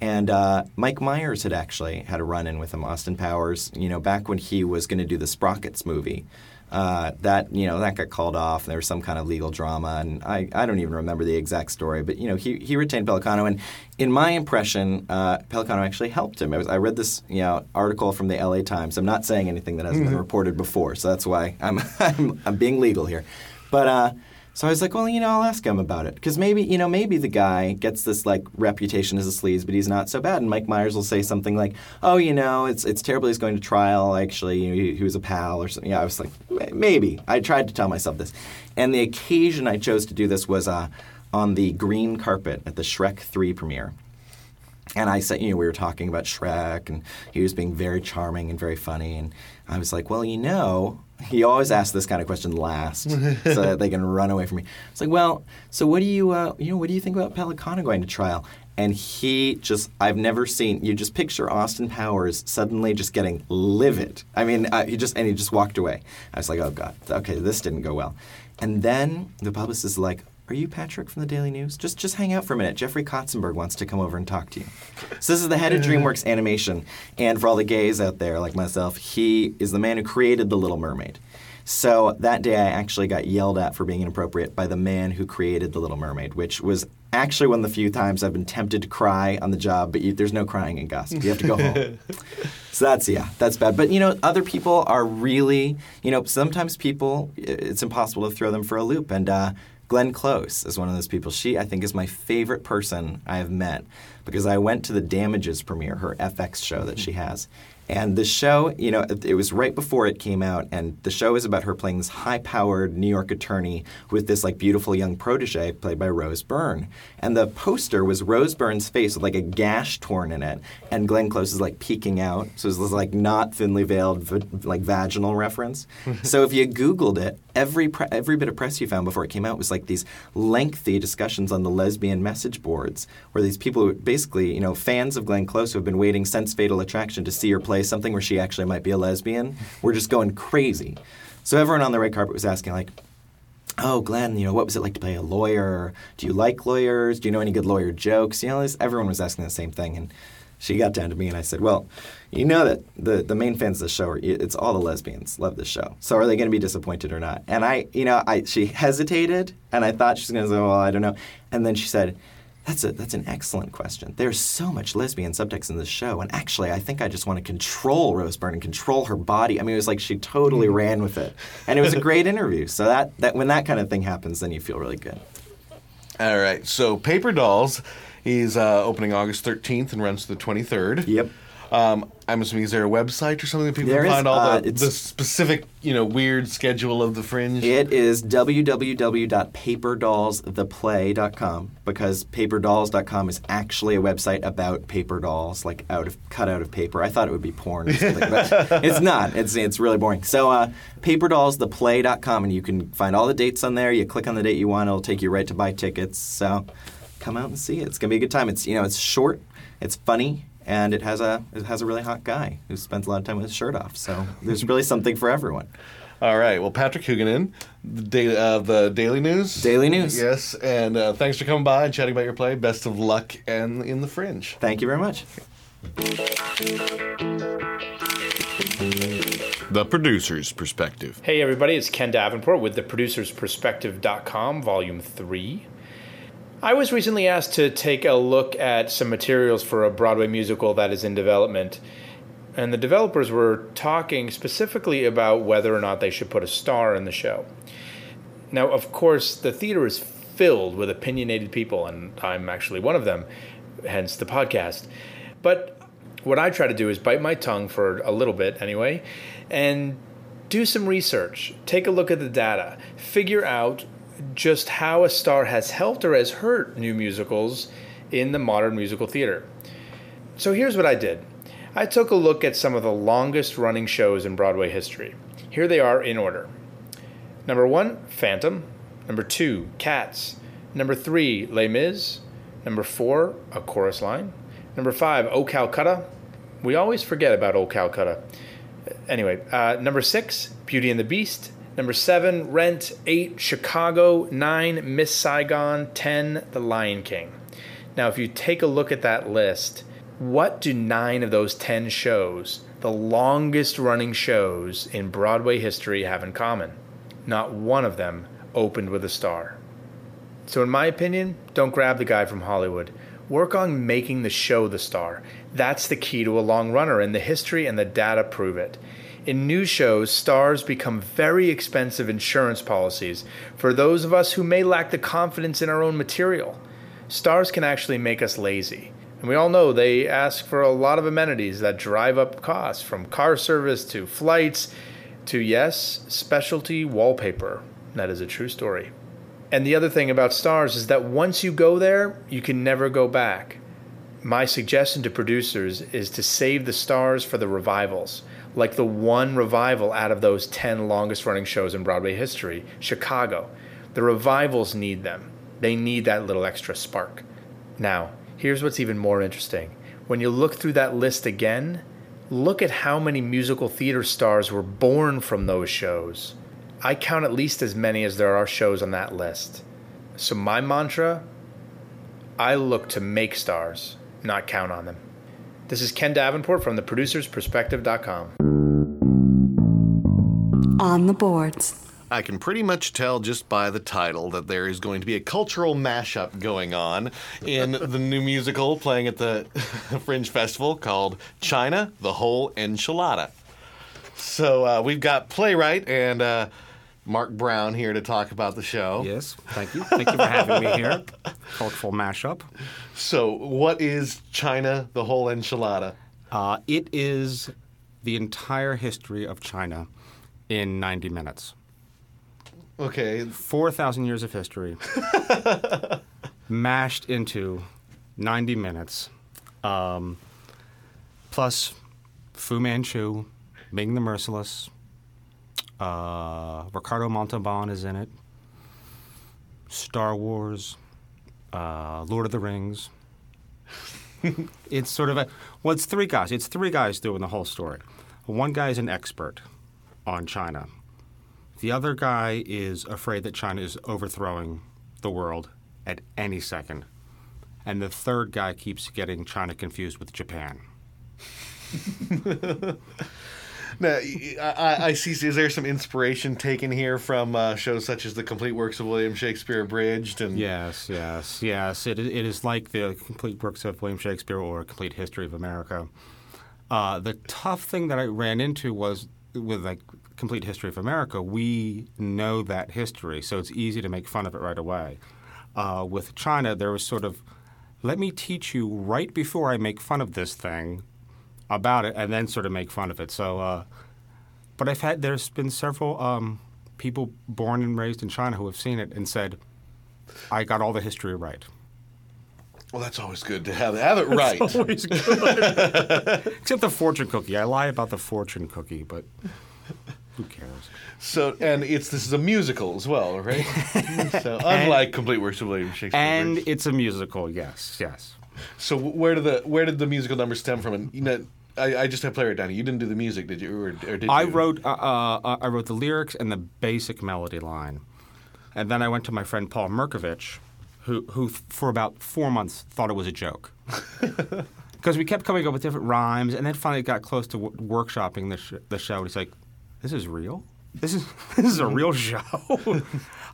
And uh, Mike Myers had actually had a run-in with him, Austin Powers, you know, back when he was going to do the Sprockets movie. Uh, that, you know, that got called off, and there was some kind of legal drama, and I, I don't even remember the exact story. But, you know, he, he retained Pellicano, and in my impression, uh, Pellicano actually helped him. I, was, I read this, you know, article from the L A Times. I'm not saying anything that hasn't mm-hmm. been reported before, so that's why I'm, I'm, I'm being legal here. But... Uh, So I was like, well, you know, I'll ask him about it. Because maybe, you know, maybe the guy gets this, like, reputation as a sleaze, but he's not so bad. And Mike Myers will say something like, oh, you know, it's it's terrible he's going to trial, actually. You know, he, he was a pal or something. Yeah, I was like, maybe. I tried to tell myself this. And the occasion I chose to do this was uh, on the green carpet at the Shrek three premiere. And I said, you know, we were talking about Shrek, and he was being very charming and very funny. And I was like, well, you know, he always asks this kind of question last so that they can run away from me. It's like, well, so what do you, uh, you know, what do you think about Pelicano going to trial? And he just, I've never seen, you just picture Austin Powers suddenly just getting livid. I mean, uh, he just, and he just walked away. I was like, oh, God, okay, this didn't go well. And then the publicist is like, are you Patrick from the Daily News? Just just hang out for a minute. Jeffrey Katzenberg wants to come over and talk to you. So this is the head of DreamWorks Animation. And for all the gays out there like myself, he is the man who created The Little Mermaid. So that day I actually got yelled at for being inappropriate by the man who created The Little Mermaid, which was actually one of the few times I've been tempted to cry on the job, but you, there's no crying in gossip. You have to go home. So that's, yeah, that's bad. But, you know, other people are really, you know, sometimes people, it's impossible to throw them for a loop. And, uh, Glenn Close is one of those people. She, I think, is my favorite person I have met because I went to the Damages premiere, her F X show that she has. And the show, you know, it was right before it came out, and the show is about her playing this high-powered New York attorney with this, like, beautiful young protege played by Rose Byrne. And the poster was Rose Byrne's face with, like, a gash torn in it, and Glenn Close is, like, peeking out. So it was this, like, not thinly veiled, like, vaginal reference. So if you Googled it, every pre- every bit of press you found before it came out was, like, these lengthy discussions on the lesbian message boards where these people who basically, you know, fans of Glenn Close who have been waiting since Fatal Attraction to see her play something where she actually might be a lesbian. We're just going crazy. So everyone on the red carpet was asking, like, oh, Glenn, you know, what was it like to play a lawyer? Do you like lawyers? Do you know any good lawyer jokes? You know, everyone was asking the same thing. And she got down to me and I said, well, you know that the, the main fans of the show, are, it's all the lesbians love this show. So are they going to be disappointed or not? And I, you know, I she hesitated and I thought she was going to say, well, I don't know. And then she said, That's a that's an excellent question. There's so much lesbian subtext in this show, and actually, I think I just want to control Rose Byrne and control her body. I mean, it was like she totally ran with it, and it was a great interview. So that, that when that kind of thing happens, then you feel really good. All right. So Paper Dolls is uh, opening August thirteenth and runs to the twenty-third. Yep. Um, I'm assuming, is there a website or something that people there can is, find all uh, the, the specific, you know, weird schedule of The Fringe? It is w w w dot paper dolls the play dot com because paper dolls dot com is actually a website about paper dolls, like out of cut out of paper. I thought it would be porn or something, but it's not. It's it's really boring. So uh, paper dolls the play dot com, and you can find all the dates on there. You click on the date you want. It'll take you right to buy tickets. So come out and see it. It's going to be a good time. It's, you know, it's short. It's funny. And it has a it has a really hot guy who spends a lot of time with his shirt off. So there's really something for everyone. All right. Well, Patrick Huguenin, the, da- uh, the Daily News. Daily News. Yes. And uh, thanks for coming by and chatting about your play. Best of luck and in The Fringe. Thank you very much. The Producer's Perspective. Hey, everybody. It's Ken Davenport with the producers perspective dot com, Volume three. I was recently asked to take a look at some materials for a Broadway musical that is in development, and the developers were talking specifically about whether or not they should put a star in the show. Now, of course, the theater is filled with opinionated people, and I'm actually one of them, hence the podcast. But what I try to do is bite my tongue for a little bit anyway, and do some research, take a look at the data, figure out just how a star has helped or has hurt new musicals in the modern musical theater. So here's what I did. I took a look at some of the longest running shows in Broadway history. Here they are in order. Number one, Phantom. Number two, Cats. Number three, Les Mis. Number four, A Chorus Line. Number five, O Calcutta. We always forget about O Calcutta. Anyway, uh, number six, Beauty and the Beast. Number seven, Rent. Eight, Chicago. Nine, Miss Saigon. Ten, The Lion King. Now, if you take a look at that list, what do nine of those ten shows, the longest running shows in Broadway history, have in common? Not one of them opened with a star. So in my opinion, don't grab the guy from Hollywood. Work on making the show the star. That's the key to a long runner, and the history and the data prove it. in new shows, stars become very expensive insurance policies for those of us who may lack the confidence in our own material. Stars can actually make us lazy. And we all know they ask for a lot of amenities that drive up costs, from car service to flights to, yes, specialty wallpaper. That is a true story. And the other thing about stars is that once you go there, you can never go back. My suggestion to producers is to save the stars for the revivals, like the one revival out of those ten longest-running shows in Broadway history, Chicago. The revivals need them. They need that little extra spark. Now, here's what's even more interesting. When you look through that list again, look at how many musical theater stars were born from those shows. I count at least as many as there are shows on that list. So my mantra, I look to make stars, not count on them. This is Ken Davenport from the producers perspective dot com. On the boards. I can pretty much tell just by the title that there is going to be a cultural mashup going on in the new musical playing at the Fringe Festival called China, the Whole Enchilada. So uh, we've got playwright and uh, Mark Brown here to talk about the show. Yes, thank you. Thank you for having me here. Cultural mashup. So what is China, the Whole Enchilada? Uh, it is the entire history of China in ninety minutes. Okay. four thousand years of history mashed into ninety minutes, um, plus Fu Manchu, Ming the Merciless, uh, Ricardo Montalban is in it, Star Wars, uh, Lord of the Rings. It's sort of a, well, it's three guys. It's three guys doing the whole story. One guy is an expert on China. The other guy is afraid that China is overthrowing the world at any second. And the third guy keeps getting China confused with Japan. Now, I, I see, is there some inspiration taken here from uh, shows such as The Complete Works of William Shakespeare Abridged? And... Yes, yes, yes. It, it is like The Complete Works of William Shakespeare or A Complete History of America. Uh, the tough thing that I ran into was with like Complete History of America, we know that history, so it's easy to make fun of it right away. Uh, with China, there was sort of, let me teach you right before I make fun of this thing about it, and then sort of make fun of it. So, uh, but I've had, there's been several um, people born and raised in China who have seen it and said, I got all the history right. Well, that's always good to have, have it right. That's always good. Except the fortune cookie. I lie about the fortune cookie, but who cares? So, and it's this is a musical as well, right? So, unlike and, Complete Works of William Shakespeare. And Bridge. It's a musical, yes, yes. So, where did the where did the musical numbers stem from? And you know, I, I just have playwright down here. You didn't do the music, did you? Or, or did I you? wrote uh, uh, I wrote the lyrics and the basic melody line, and then I went to my friend Paul Merkovich. Who, who for about four months thought it was a joke. Because we kept coming up with different rhymes, and then finally got close to w- workshopping the, sh- the show. And he's like, this is real? This is this is a real show?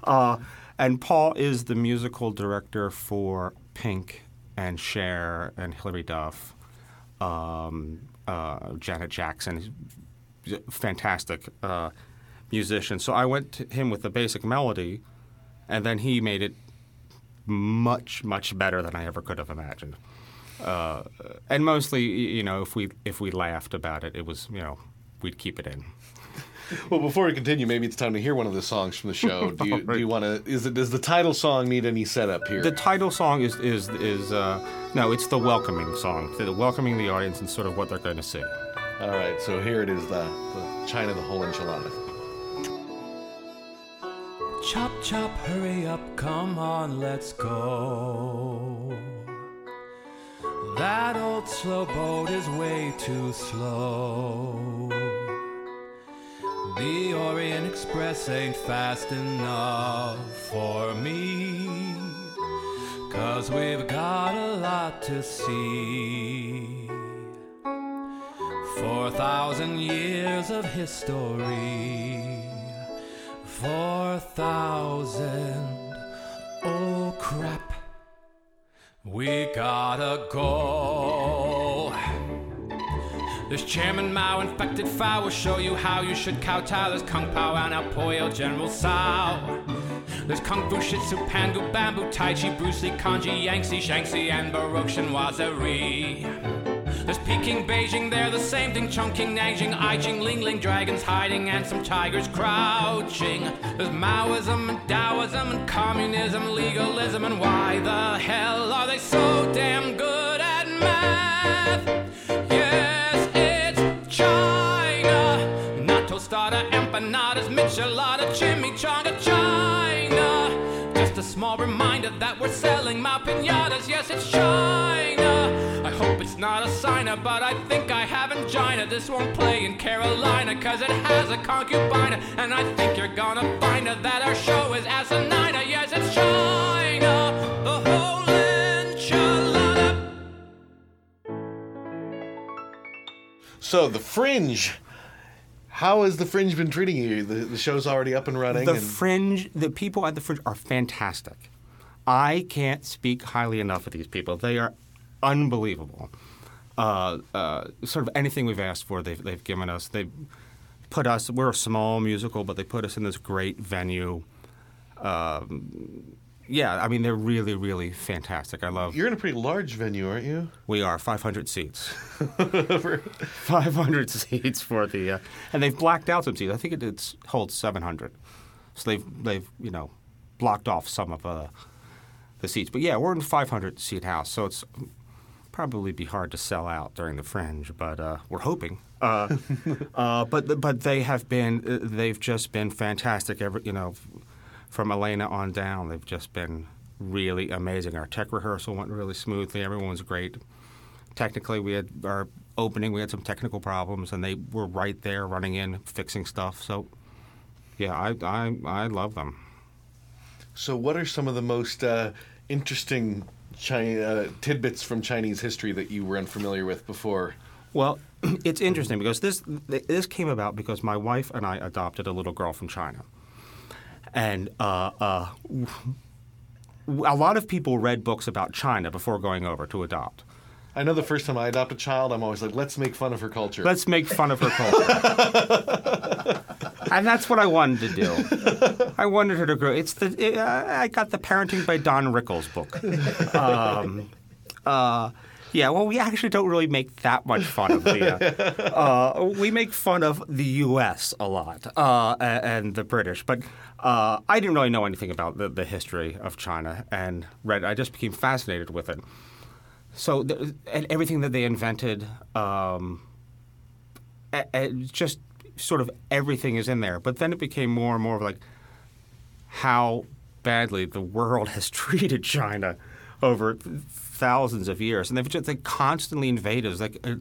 uh, and Paul is the musical director for Pink and Cher and Hilary Duff, um, uh, Janet Jackson. He's a fantastic uh, musician. So I went to him with the basic melody, and then he made it much, much better than I ever could have imagined. Uh, and mostly, you know, if we if we laughed about it, it was, you know, we'd keep it in. Well, before we continue, maybe it's time to hear one of the songs from the show. Do you, right. do you want to, is it, does the title song need any setup here? The title song is, is, is uh, no, it's the welcoming song. The welcoming the audience and sort of what they're going to sing. All right, so here it is, the, the China, the Whole Enchilada. Chop, chop, hurry up, come on, let's go. That old slow boat is way too slow. The Orient Express ain't fast enough for me, 'cause we've got a lot to see. Four thousand years of history. Four thousand, oh crap, we gotta go. There's Chairman Mao, infected foul. We'll show you how you should kowtow. There's Kung Pao and El Pollo, General Tso. There's Kung Fu, Shih Tzu, Pangu, Bamboo, Tai Chi, Bruce Lee, Kanji, Yangtze, Shaanxi, and Baroque Chinoiserie. There's Peking, Beijing, they're the same thing. Chongqing, Nanjing, I Ching, Ling Ling, dragons hiding and some tigers crouching. There's Maoism and Taoism and communism, legalism, and why the hell are they so damn good at math? Yes, it's China. Not tostada, empanadas, michelada, chimichanga, China. Just a small reminder that we're selling Mao pinatas. Yes, it's China. I hope it's not a signer, but I think I have angina. This won't play in Carolina, cause it has a concubine. And I think you're gonna find out that our show is asinine. Yes, it's China, the whole enchilada. So, The Fringe. How has The Fringe been treating you? The, the show's already up and running. The and... Fringe, the people at The Fringe are fantastic. I can't speak highly enough of these people. They are unbelievable. Uh, uh, sort of anything we've asked for, they've, they've given us. They put us, we're a small musical, but they put us in this great venue. Um, yeah, I mean, they're really, really fantastic. I love... You're in a pretty large venue, aren't you? We are, five hundred seats. five hundred seats for the... Uh, and they've blacked out some seats. I think it, it holds seven hundred. So they've, they've, you know, blocked off some of uh, the seats. But yeah, we're in a five hundred seat house, so it's... probably be hard to sell out during the Fringe, but uh, we're hoping. Uh, uh, but but they have been they've just been fantastic. Every, you know, from Elena on down, they've just been really amazing. Our tech rehearsal went really smoothly. Everyone was great. Technically, we had our opening. We had some technical problems, and they were right there, running in, fixing stuff. So, yeah, I I, I love them. So, what are some of the most uh, interesting China, uh, tidbits from Chinese history that you were unfamiliar with before? Well, it's interesting because this this came about because my wife and I adopted a little girl from China. And uh, uh, a lot of people read books about China before going over to adopt. I know the first time I adopt a child, I'm always like, let's make fun of her culture. Let's make fun of her culture. And that's what I wanted to do. I wanted her to grow. It's the it, I got the Parenting by Don Rickles book. Um, uh, yeah, well, we actually don't really make that much fun of the. Uh, uh, we make fun of the U S a lot uh, and the British, but uh, I didn't really know anything about the, the history of China and read. I just became fascinated with it. So th- and everything that they invented, um, a- a- just. sort of everything is in there. But then it became more and more of like how badly the world has treated China over thousands of years. And they've just, they constantly invade us, like a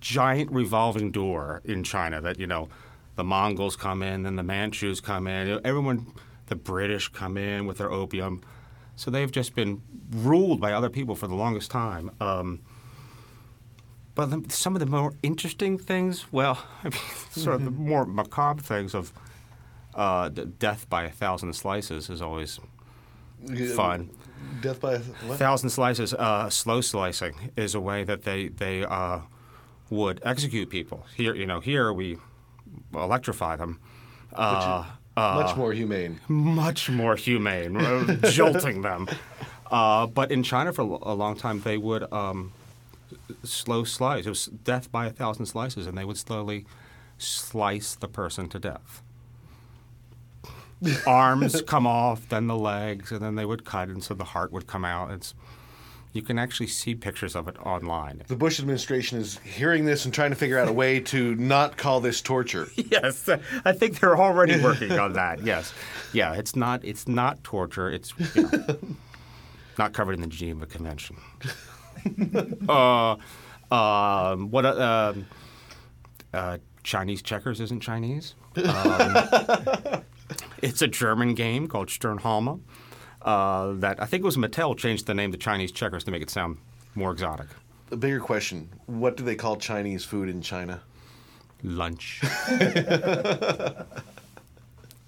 giant revolving door in China that, you know, the Mongols come in, then the Manchus come in, everyone, the British come in with their opium. So they've just been ruled by other people for the longest time. Um, But some of the more interesting things, well, I mean, sort of the more macabre things of uh, death by a thousand slices is always fun. Death by a th- what? Thousand slices, uh, slow slicing is a way that they they uh, would execute people. Here, you know, here we electrify them. Uh, much uh, more humane. Much more humane, jolting them. Uh, but in China, for a long time, they would. Um, Slow slice. It was death by a thousand slices, and they would slowly slice the person to death. Arms come off, then the legs, and then they would cut, and so the heart would come out. It's, you can actually see pictures of it online. The Bush administration is hearing this and trying to figure out a way to not call this torture. Yes, I think they're already working on that. Yes, yeah, it's not. It's not torture. It's, you know, not covered in the Geneva Convention. uh, uh, what uh, uh, Chinese checkers isn't Chinese. Um, it's a German game called Sternhalma uh, that I think it was Mattel changed the name to Chinese checkers to make it sound more exotic. A bigger question: what do they call Chinese food in China? Lunch.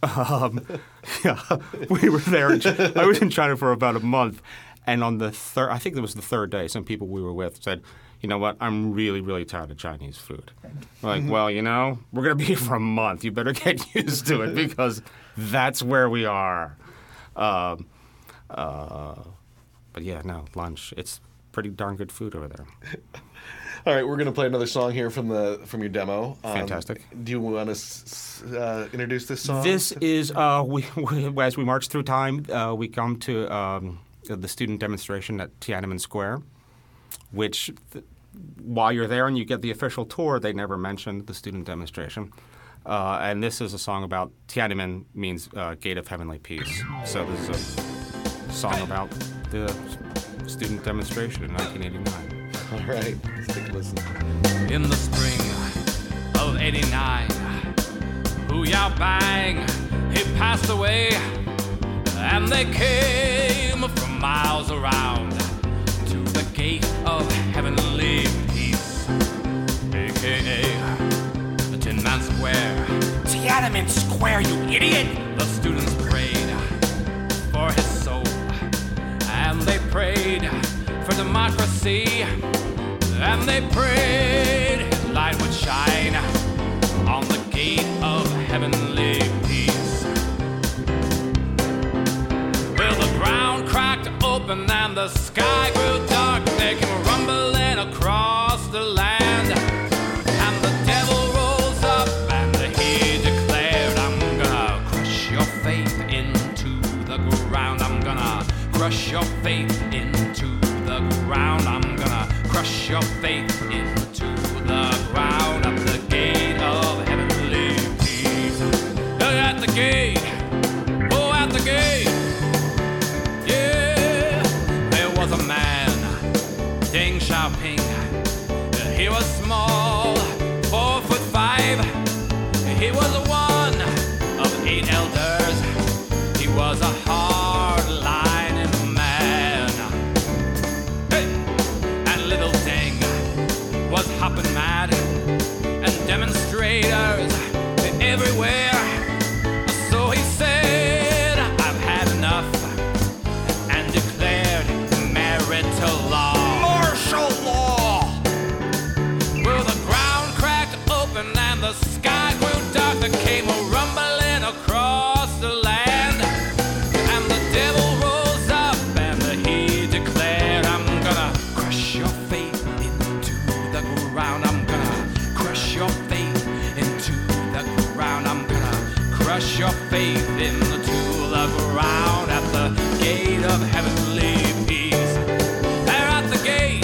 um, yeah, we were there. In China. I was in China for about a month. And on the third, I think it was the third day, some people we were with said, you know what, I'm really, really tired of Chinese food. Like, well, you know, we're going to be here for a month. You better get used to it because that's where we are. Uh, uh, but, yeah, no, lunch. It's pretty darn good food over there. All right, we're going to play another song here from the from your demo. Um, Fantastic. Do you want to uh, introduce this song? This is, uh, we, we, as we march through time, uh, we come to um, the student demonstration at Tiananmen Square, which th- while you're there and you get the official tour, they never mentioned the student demonstration. Uh, and this is a song about Tiananmen means uh, Gate of Heavenly Peace. So this is a song about the student demonstration in nineteen eighty-nine. All right, let's take a listen. In the spring of eighty-nine, Hu Yaobang, he passed away, and they came from miles around to the Gate of Heavenly Peace, a k a. Tiananmen Square. Tiananmen Square, you idiot! The students prayed for his soul, and they prayed for democracy, and they prayed his light would shine on the Gate of Heavenly Peace. Well, the ground cracked open and the sky grew dark. They came rumbling across the land, and the devil crush your faith into the ground. I'm gonna crush your faith into the ground. At the Gate of Heavenly Peace. Look at the gate. Oh, at the gate. Yeah. There was a man, Deng Xiaoping. He was small, four foot five. He was one of eight elders. He was a hard life. Hopping mad and demonstrators everywhere. So he said, I've had enough, and declared marital law. Martial law! Well, the ground cracked open and the sky grew dark. There came a rumbling across the land, and the devil rose up and he declared, I'm gonna crush your faith. I'm gonna crush your faith into the ground. I'm gonna crush your faith into the ground at the Gate of Heavenly Peace. They're at the gate.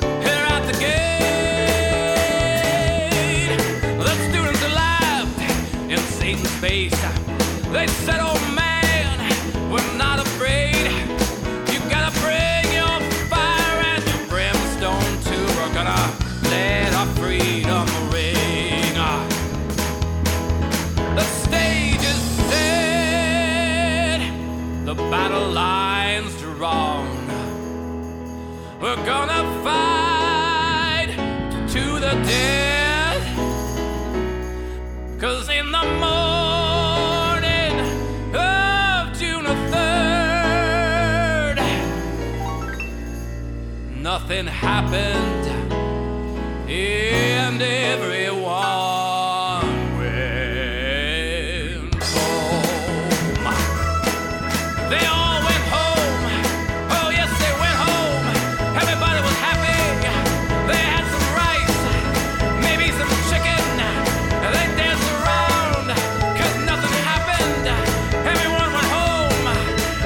They're at the gate. The students are laughed in Satan's face. They said, oh man, we're not afraid. You gotta bring your fire and your brimstone too. We're gonna let our freedom ring. The stage is set, the battle lines drawn. We're gonna fight to the death, 'cause in the morning of June the third, nothing happened. And everyone went home. They all went home. Oh yes, they went home. Everybody was happy. They had some rice, maybe some chicken. They danced around, 'cause nothing happened. Everyone went home.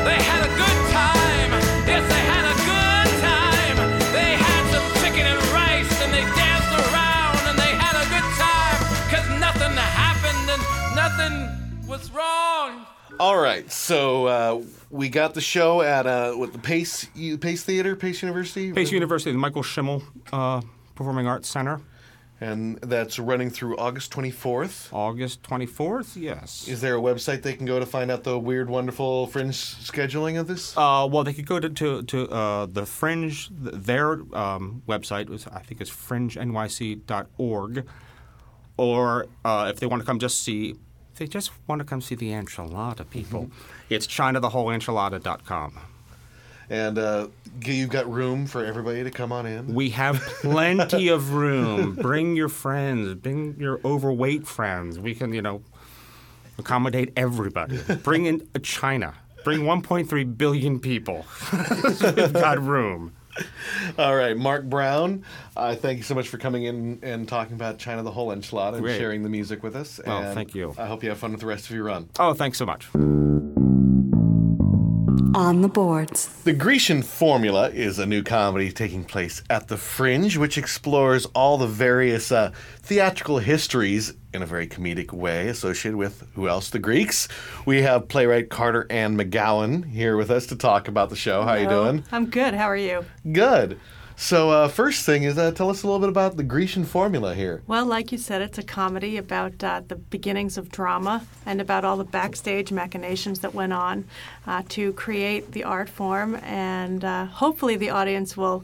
They had a good time. Yes, they had a good time. They had some chicken and rice, and they danced around and they had a good time, 'cause nothing happened and nothing was wrong. All right, so uh, we got the show at uh, with the Pace Pace Theater, Pace University, Pace University, the Michael Schimmel uh, Performing Arts Center, and that's running through August twenty-fourth. August twenty-fourth, yes. Is there a website they can go to find out the weird, wonderful Fringe scheduling of this? Uh, well, they could go to to, to uh, the Fringe. Their um, website was, I think, is fringe n y c dot org, or uh, if they want to come, just see. If they just want to come see the enchilada, people. Mm-hmm. It's China the whole enchilada dot com. And uh, you've got room for everybody to come on in? We have plenty of room. Bring your friends. Bring your overweight friends. We can, you know, accommodate everybody. Bring in China. Bring one point three billion people. We've got room. All right, Mark Brown, uh, thank you so much for coming in and talking about China the Whole Enchilada and Great. sharing the music with us. Well, and thank you. I hope you have fun with the rest of your run. Oh, thanks so much. On the boards. The Grecian Formula is a new comedy taking place at the Fringe, which explores all the various uh, theatrical histories in a very comedic way associated with, who else, the Greeks. We have playwright Carter Ann McGowan here with us to talk about the show. How Hello. Are you doing? I'm good. How are you? Good. So uh, first thing is, uh, tell us a little bit about the Grecian Formula here. Well, like you said, it's a comedy about uh, the beginnings of drama and about all the backstage machinations that went on uh, to create the art form. And uh, hopefully the audience will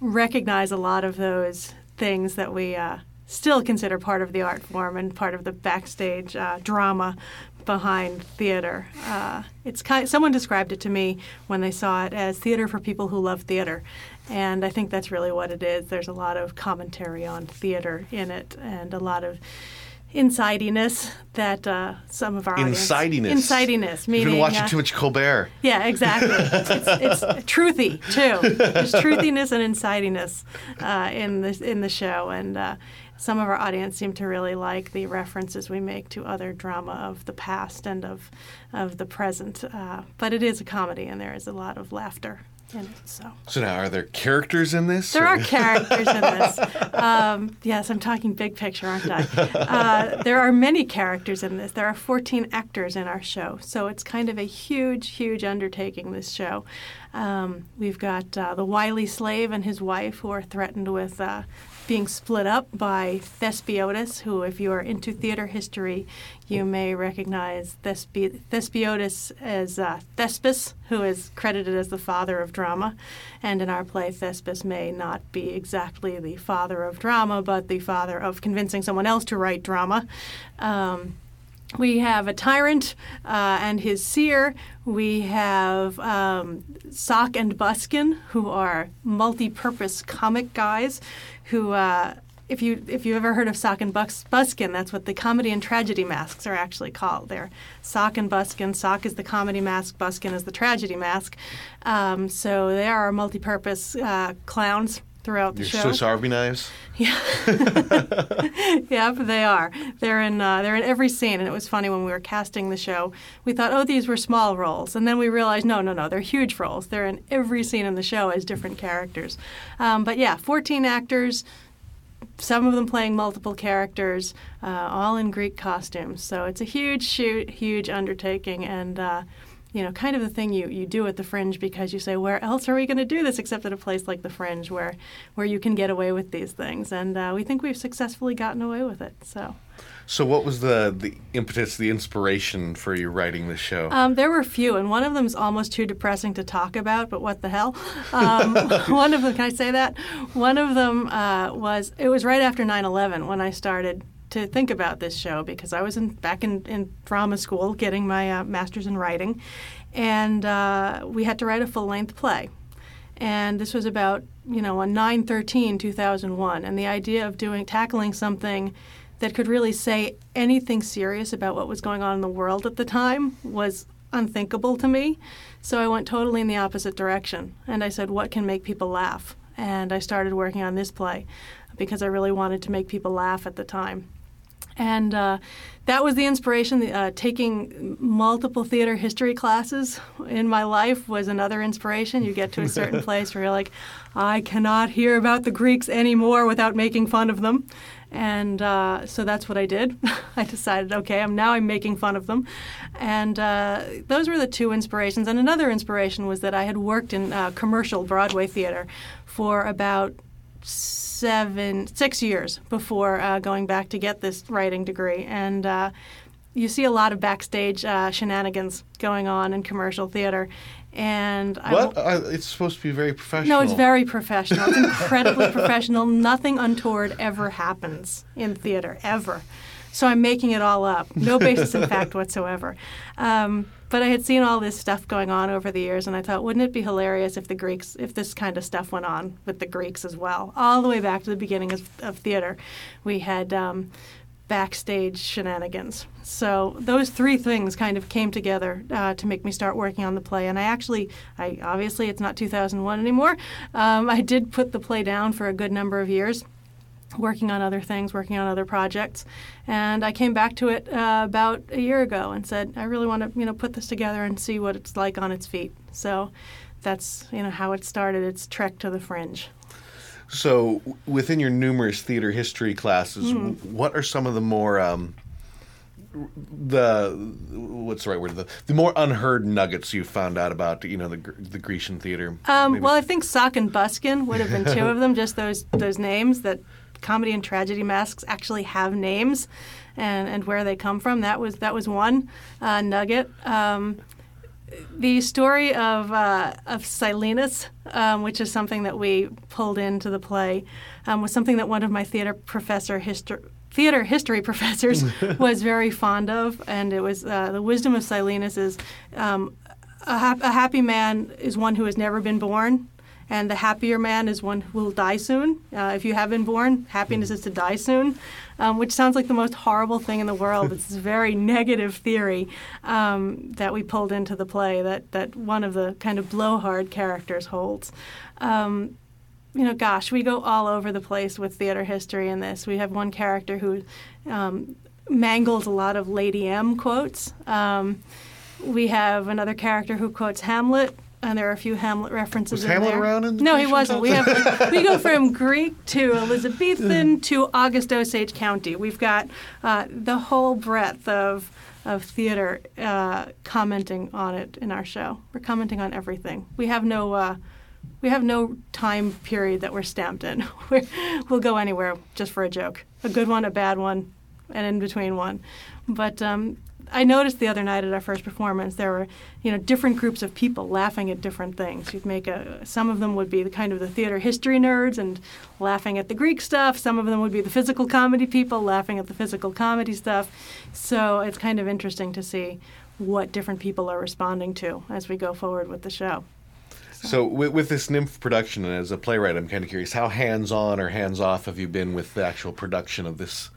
recognize a lot of those things that we uh, still consider part of the art form and part of the backstage uh, drama behind theater. Uh, it's kind of, someone described it to me when they saw it as theater for people who love theater. And I think that's really what it is. There's a lot of commentary on theater in it and a lot of insidiness that uh, some of our insidiness. audience... Insidiness. Meaning, You've been watching uh, too much Colbert. Yeah, exactly. it's, it's truthy, too. There's truthiness and insidiness uh, in, the, in the show. And uh, some of our audience seem to really like the references we make to other drama of the past and of, of the present. Uh, but it is a comedy, and there is a lot of laughter. It, so. so now, are there characters in this? There or? are characters in this. Um, yes, I'm talking big picture, aren't I? Uh, there are many characters in this. There are fourteen actors in our show, so it's kind of a huge, huge undertaking, this show. Um, we've got uh, the wily slave and his wife who are threatened with uh, being split up by Thespiotis, who, if you are into theater history, you may recognize Thespi- Thespiotis as uh, Thespis, who is credited as the father of drama. And in our play, Thespis may not be exactly the father of drama, but the father of convincing someone else to write drama. Um, We have a tyrant uh, and his seer. We have um, Sock and Buskin, who are multi-purpose comic guys who... Uh, If you if you've ever heard of Sock and Bus- Buskin, that's what the comedy and tragedy masks are actually called. They're Sock and Buskin. Sock is the comedy mask. Buskin is the tragedy mask. Um, so they are multi-purpose uh, clowns throughout the Your show. Swiss Army knives. Yeah, yeah, they are. They're in uh, they're in every scene, and it was funny when we were casting the show. We thought, oh, these were small roles, and then we realized, no, no, no, they're huge roles. They're in every scene in the show as different characters. Um, but yeah, fourteen actors. Some of them playing multiple characters, uh, all in Greek costumes. So it's a huge shoot, huge undertaking, and uh, you know, kind of the thing you, you do at the Fringe, because you say, where else are we going to do this except at a place like the Fringe, where where you can get away with these things? And uh, we think we've successfully gotten away with it. So. So what was the, the impetus, the inspiration for you writing this show? Um, there were a few, and one of them is almost too depressing to talk about, but what the hell? Um, one of them, can I say that? One of them uh, was, it was right after nine eleven when I started to think about this show, because I was in, back in, in drama school getting my uh, master's in writing, and uh, we had to write a full-length play. And this was about, you know, on nine thirteen two thousand one, and the idea of doing tackling something that could really say anything serious about what was going on in the world at the time was unthinkable to me. So I went totally in the opposite direction. And I said, what can make people laugh? And I started working on this play because I really wanted to make people laugh at the time. And uh, that was the inspiration. Uh, taking multiple theater history classes in my life was another inspiration. You get to a certain place where you're like, I cannot hear about the Greeks anymore without making fun of them. And uh, so that's what I did. I decided, okay, I'm now I'm making fun of them. And uh, those were the two inspirations. And another inspiration was that I had worked in uh, commercial Broadway theater for about seven, six years before uh, going back to get this writing degree. And uh, you see a lot of backstage uh, shenanigans going on in commercial theater. And what? I w- it's supposed to be very professional. No, it's very professional. It's incredibly professional. Nothing untoward ever happens in theater, ever. So I'm making it all up. No basis in fact whatsoever. Um, But I had seen all this stuff going on over the years, and I thought, wouldn't it be hilarious if the Greeks, if this kind of stuff went on with the Greeks as well, all the way back to the beginning of, of theater. We had um, backstage shenanigans. So those three things kind of came together uh, to make me start working on the play. And I actually, I obviously it's not two thousand one anymore. Um, I did put the play down for a good number of years, working on other things, working on other projects. And I came back to it uh, about a year ago and said, I really want to, you know, put this together and see what it's like on its feet. So that's, you know, how it started, its trek to the fringe. So within your numerous theater history classes, mm. what are some of the more, um, the, what's the right word, the, the more unheard nuggets you found out about, you know, the the Grecian theater? Um, well, I think sock and buskin would have been two of them, just those those names that comedy and tragedy masks actually have names, and, and where they come from. That was that was one uh, nugget. Um, the story of uh, of Silenus, um, which is something that we pulled into the play, um, was something that one of my theater professor histor- theater history professors was very fond of, and it was uh, the wisdom of Silenus is um, a, ha- a happy man is one who has never been born. And the happier man is one who will die soon. Uh, if you have been born, happiness is to die soon, um, which sounds like the most horrible thing in the world. It's this very negative theory um, that we pulled into the play that, that one of the kind of blowhard characters holds. Um, you know, gosh, we go all over the place with theater history in this. We have one character who um, mangles a lot of Lady M quotes. Um, we have another character who quotes Hamlet. And there are a few Hamlet references. Was in Hamlet there. Around in the No, he wasn't. We have we go from Greek to Elizabethan to August Osage County. We've got uh, the whole breadth of of theater uh, commenting on it in our show. We're commenting on everything. We have no uh, we have no time period that we're stamped in. We're, we'll go anywhere just for a joke, a good one, a bad one, an in between one. But um, I noticed the other night at our first performance, there were, you know, different groups of people laughing at different things. You'd make a, some of them would be the kind of the theater history nerds and laughing at the Greek stuff. Some of them would be the physical comedy people laughing at the physical comedy stuff. So it's kind of interesting to see what different people are responding to as we go forward with the show. So with, with this Nymph production, and as a playwright, I'm kind of curious, how hands-on or hands-off have you been with the actual production of this?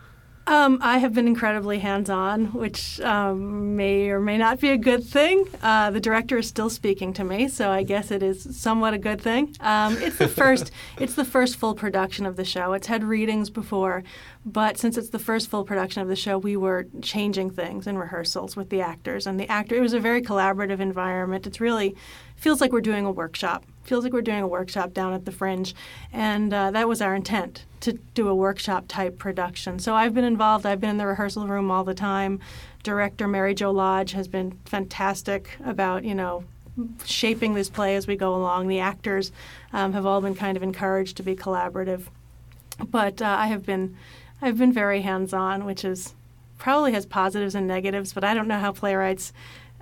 Um, I have been incredibly hands-on, which um, may or may not be a good thing. Uh, the director is still speaking to me, so I guess it is somewhat a good thing. Um, it's the first, it's the first full production of the show. It's had readings before, but since it's the first full production of the show, we were changing things in rehearsals with the actors and the actor. It was a very collaborative environment. It's really feels like we're doing a workshop. Feels like we're doing a workshop down at the Fringe, and uh, that was our intent, to do a workshop-type production. So I've been involved. I've been in the rehearsal room all the time. Director Mary Jo Lodge has been fantastic about, you know, shaping this play as we go along. The actors um, have all been kind of encouraged to be collaborative. But uh, I have been, I've been very hands-on, which is probably has positives and negatives, but I don't know how playwrights...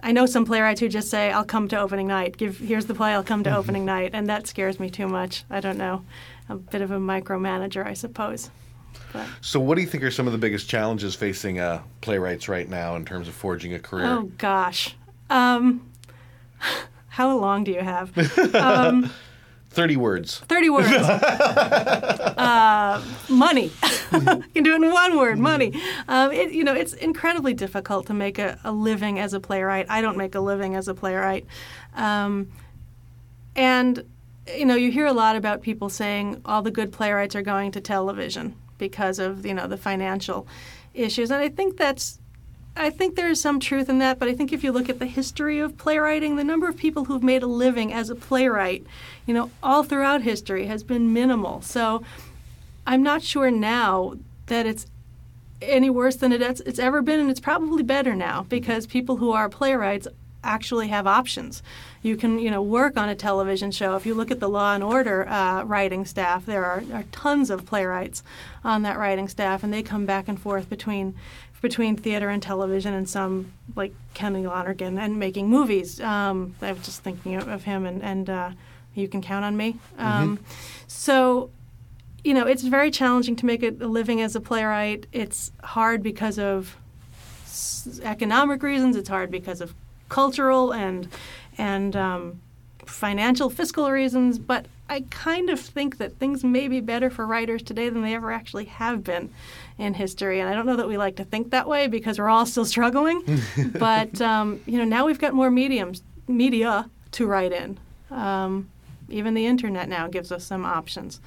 I know some playwrights who just say, I'll come to opening night. Give Here's the play, I'll come to opening night. And that scares me too much. I don't know. A bit of a micromanager, I suppose. But. So what do you think are some of the biggest challenges facing uh, playwrights right now in terms of forging a career? Oh, gosh. Um, how long do you have? Um, thirty words. thirty words. uh, money. You can do it in one word, money. Um, it, you know, it's incredibly difficult to make a, a living as a playwright. I don't make a living as a playwright. Um, and, you know, you hear a lot about people saying all the good playwrights are going to television because of, you know, the financial issues. And I think that's, I think there is some truth in that, but I think if you look at the history of playwriting, the number of people who've made a living as a playwright, you know, all throughout history has been minimal. So I'm not sure now that it's any worse than it has, it's ever been, and it's probably better now because people who are playwrights actually have options. You can, you know, work on a television show. If you look at the Law and Order uh, writing staff, there are, are tons of playwrights on that writing staff, and they come back and forth between between theater and television, and some like Kenny Lonergan and making movies. Um, I was just thinking of him and, and uh, You Can Count on Me. Um, mm-hmm. So, you know, it's very challenging to make a living as a playwright. It's hard because of economic reasons. It's hard because of cultural and and um, financial, fiscal reasons, but I kind of think that things may be better for writers today than they ever actually have been in history. And I don't know that we like to think that way because we're all still struggling. But, um, you know, now we've got more mediums, media to write in. Um, even the internet now gives us some options.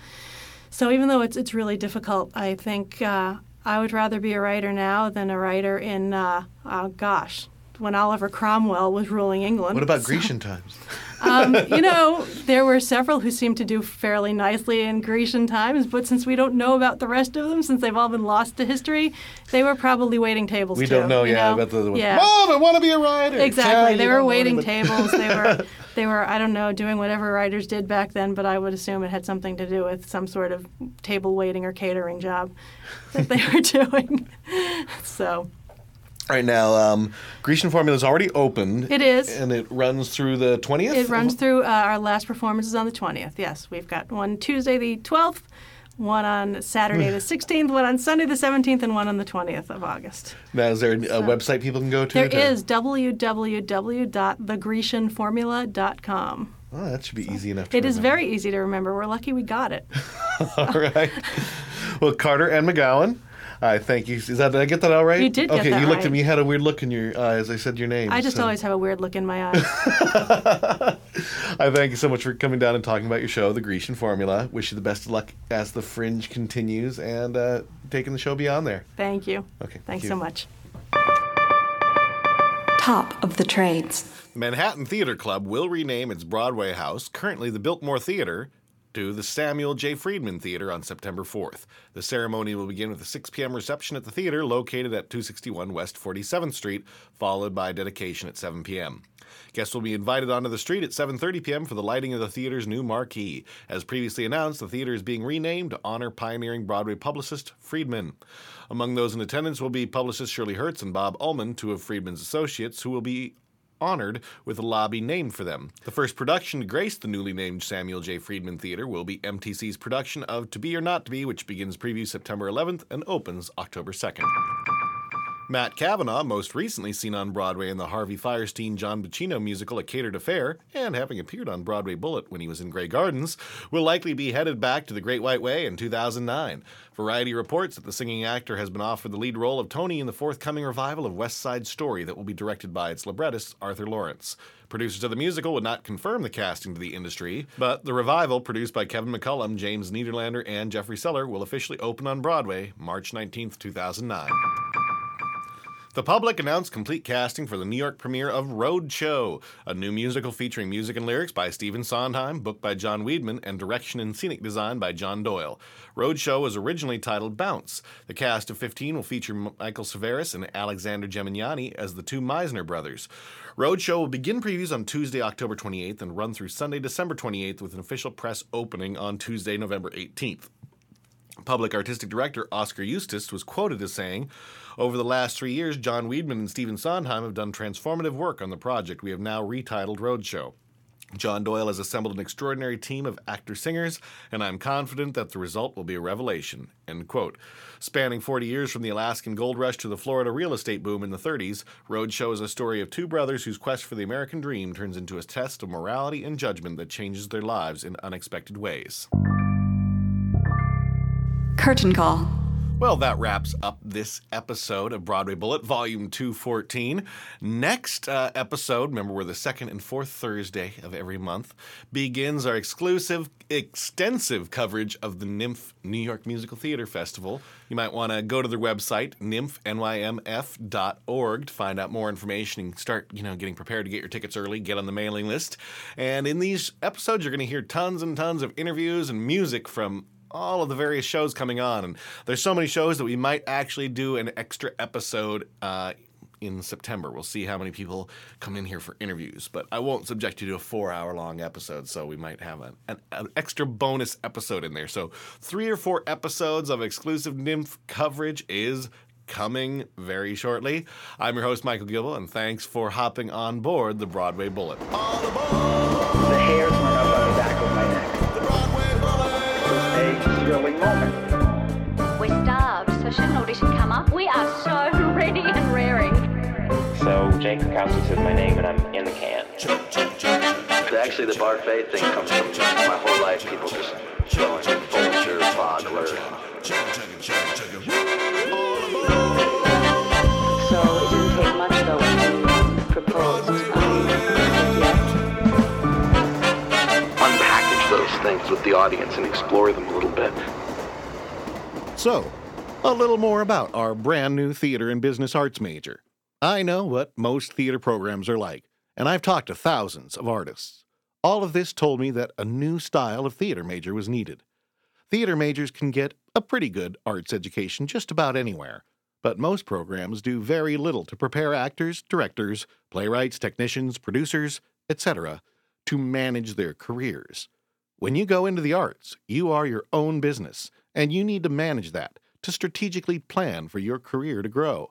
So even though it's it's really difficult, I think uh, I would rather be a writer now than a writer in, uh, oh gosh, when Oliver Cromwell was ruling England. What about so, Grecian times? um, you know, there were several who seemed to do fairly nicely in Grecian times, but since we don't know about the rest of them, since they've all been lost to history, they were probably waiting tables, We too, don't know, yeah, know? about the other ones. Yeah. Mom, I want to be a writer! Exactly. Yeah, they were waiting know, tables. They were, they were, I don't know, doing whatever writers did back then, but I would assume it had something to do with some sort of table waiting or catering job that they were doing. So... Right now, um, Grecian Formula is already opened. It is. And it runs through the twentieth? It runs through uh, our last performances on the twentieth, yes. We've got one Tuesday the twelfth, one on Saturday the sixteenth, one on Sunday the seventeenth, and one on the twentieth of August. Now, is there a so, website people can go to? There to... is, w w w dot the grecian formula dot com. Oh, that should be so, easy enough to It remember. Is very easy to remember. We're lucky we got it. All right. Well, Carter and McGowan. I thank you. Is that, did I get that all right? You did okay, get that Okay, you looked right. at me. You had a weird look in your eye as I said your name. I just so. always have a weird look in my eyes. I thank you so much for coming down and talking about your show, The Grecian Formula. Wish you the best of luck as the Fringe continues and uh, taking the show beyond there. Thank you. Okay. Thanks thank you. so much. Top of the Trades. Manhattan Theater Club will rename its Broadway house, currently the Biltmore Theater, to the Samuel J. Friedman Theater on September fourth. The ceremony will begin with a six p.m. reception at the theater located at two sixty-one West forty-seventh Street, followed by a dedication at seven p.m. Guests will be invited onto the street at seven thirty p.m. for the lighting of the theater's new marquee. As previously announced, the theater is being renamed to honor pioneering Broadway publicist Friedman. Among those in attendance will be publicists Shirley Hertz and Bob Ullman, two of Friedman's associates, who will be honored with a lobby named for them. The first production to grace the newly named Samuel J. Friedman Theater will be M T C's production of To Be or Not to Be, which begins preview September eleventh and opens October second. Matt Cavanaugh, most recently seen on Broadway in the Harvey Fierstein-John Buccino musical A Catered Affair, and having appeared on Broadway Bullet when he was in Grey Gardens, will likely be headed back to the Great White Way in two thousand nine. Variety reports that the singing actor has been offered the lead role of Tony in the forthcoming revival of West Side Story that will be directed by its librettist, Arthur Lawrence. Producers of the musical would not confirm the casting to the industry, but the revival, produced by Kevin McCullum, James Niederlander, and Jeffrey Seller, will officially open on Broadway March nineteenth, two thousand nine. The public announced complete casting for the New York premiere of Roadshow, a new musical featuring music and lyrics by Stephen Sondheim, book by John Weidman, and direction and scenic design by John Doyle. Roadshow was originally titled Bounce. The cast of fifteen will feature Michael Severus and Alexander Gemignani as the two Meisner brothers. Roadshow will begin previews on Tuesday, October twenty-eighth, and run through Sunday, December twenty-eighth, with an official press opening on Tuesday, November eighteenth. Public Artistic Director Oscar Eustis was quoted as saying, "Over the last three years, John Weidman and Stephen Sondheim have done transformative work on the project we have now retitled Roadshow. John Doyle has assembled an extraordinary team of actor-singers, and I'm confident that the result will be a revelation." End quote. Spanning forty years from the Alaskan gold rush to the Florida real estate boom in the thirties, Roadshow is a story of two brothers whose quest for the American dream turns into a test of morality and judgment that changes their lives in unexpected ways. Curtain Call. Well, that wraps up this episode of Broadway Bullet, Volume two fourteen. Next uh, episode, remember we're the second and fourth Thursday of every month, begins our exclusive, extensive coverage of the Nymph New York Musical Theater Festival. You might want to go to their website, nymph n y m f dot org, to find out more information and start, you know, getting prepared to get your tickets early, get on the mailing list. And in these episodes, you're going to hear tons and tons of interviews and music from all of the various shows coming on, and there's so many shows that we might actually do an extra episode uh, in September. We'll see how many people come in here for interviews, but I won't subject you to a four-hour-long episode, so we might have an, an, an extra bonus episode in there. So three or four episodes of exclusive Nymph coverage is coming very shortly. I'm your host, Michael Gilbo, and thanks for hopping on board the Broadway Bullet. All aboard! The hairs went up on the back of my neck. Moment. We're starved, so should an audition come up? We are so ready and raring. So Jake Kowalski says my name and I'm Actually, the bar fade thing comes from my whole life. People just going Vulture, Boggler. So it didn't take much, though, when you proposed. Um, yeah. Unpackage those things with the audience and explore them a little bit. So, a little more about our brand new theater and business arts major. I know what most theater programs are like, and I've talked to thousands of artists. All of this told me that a new style of theater major was needed. Theater majors can get a pretty good arts education just about anywhere, but most programs do very little to prepare actors, directors, playwrights, technicians, producers, et cetera, to manage their careers. When you go into the arts, you are your own business, and you need to manage that, to strategically plan for your career to grow.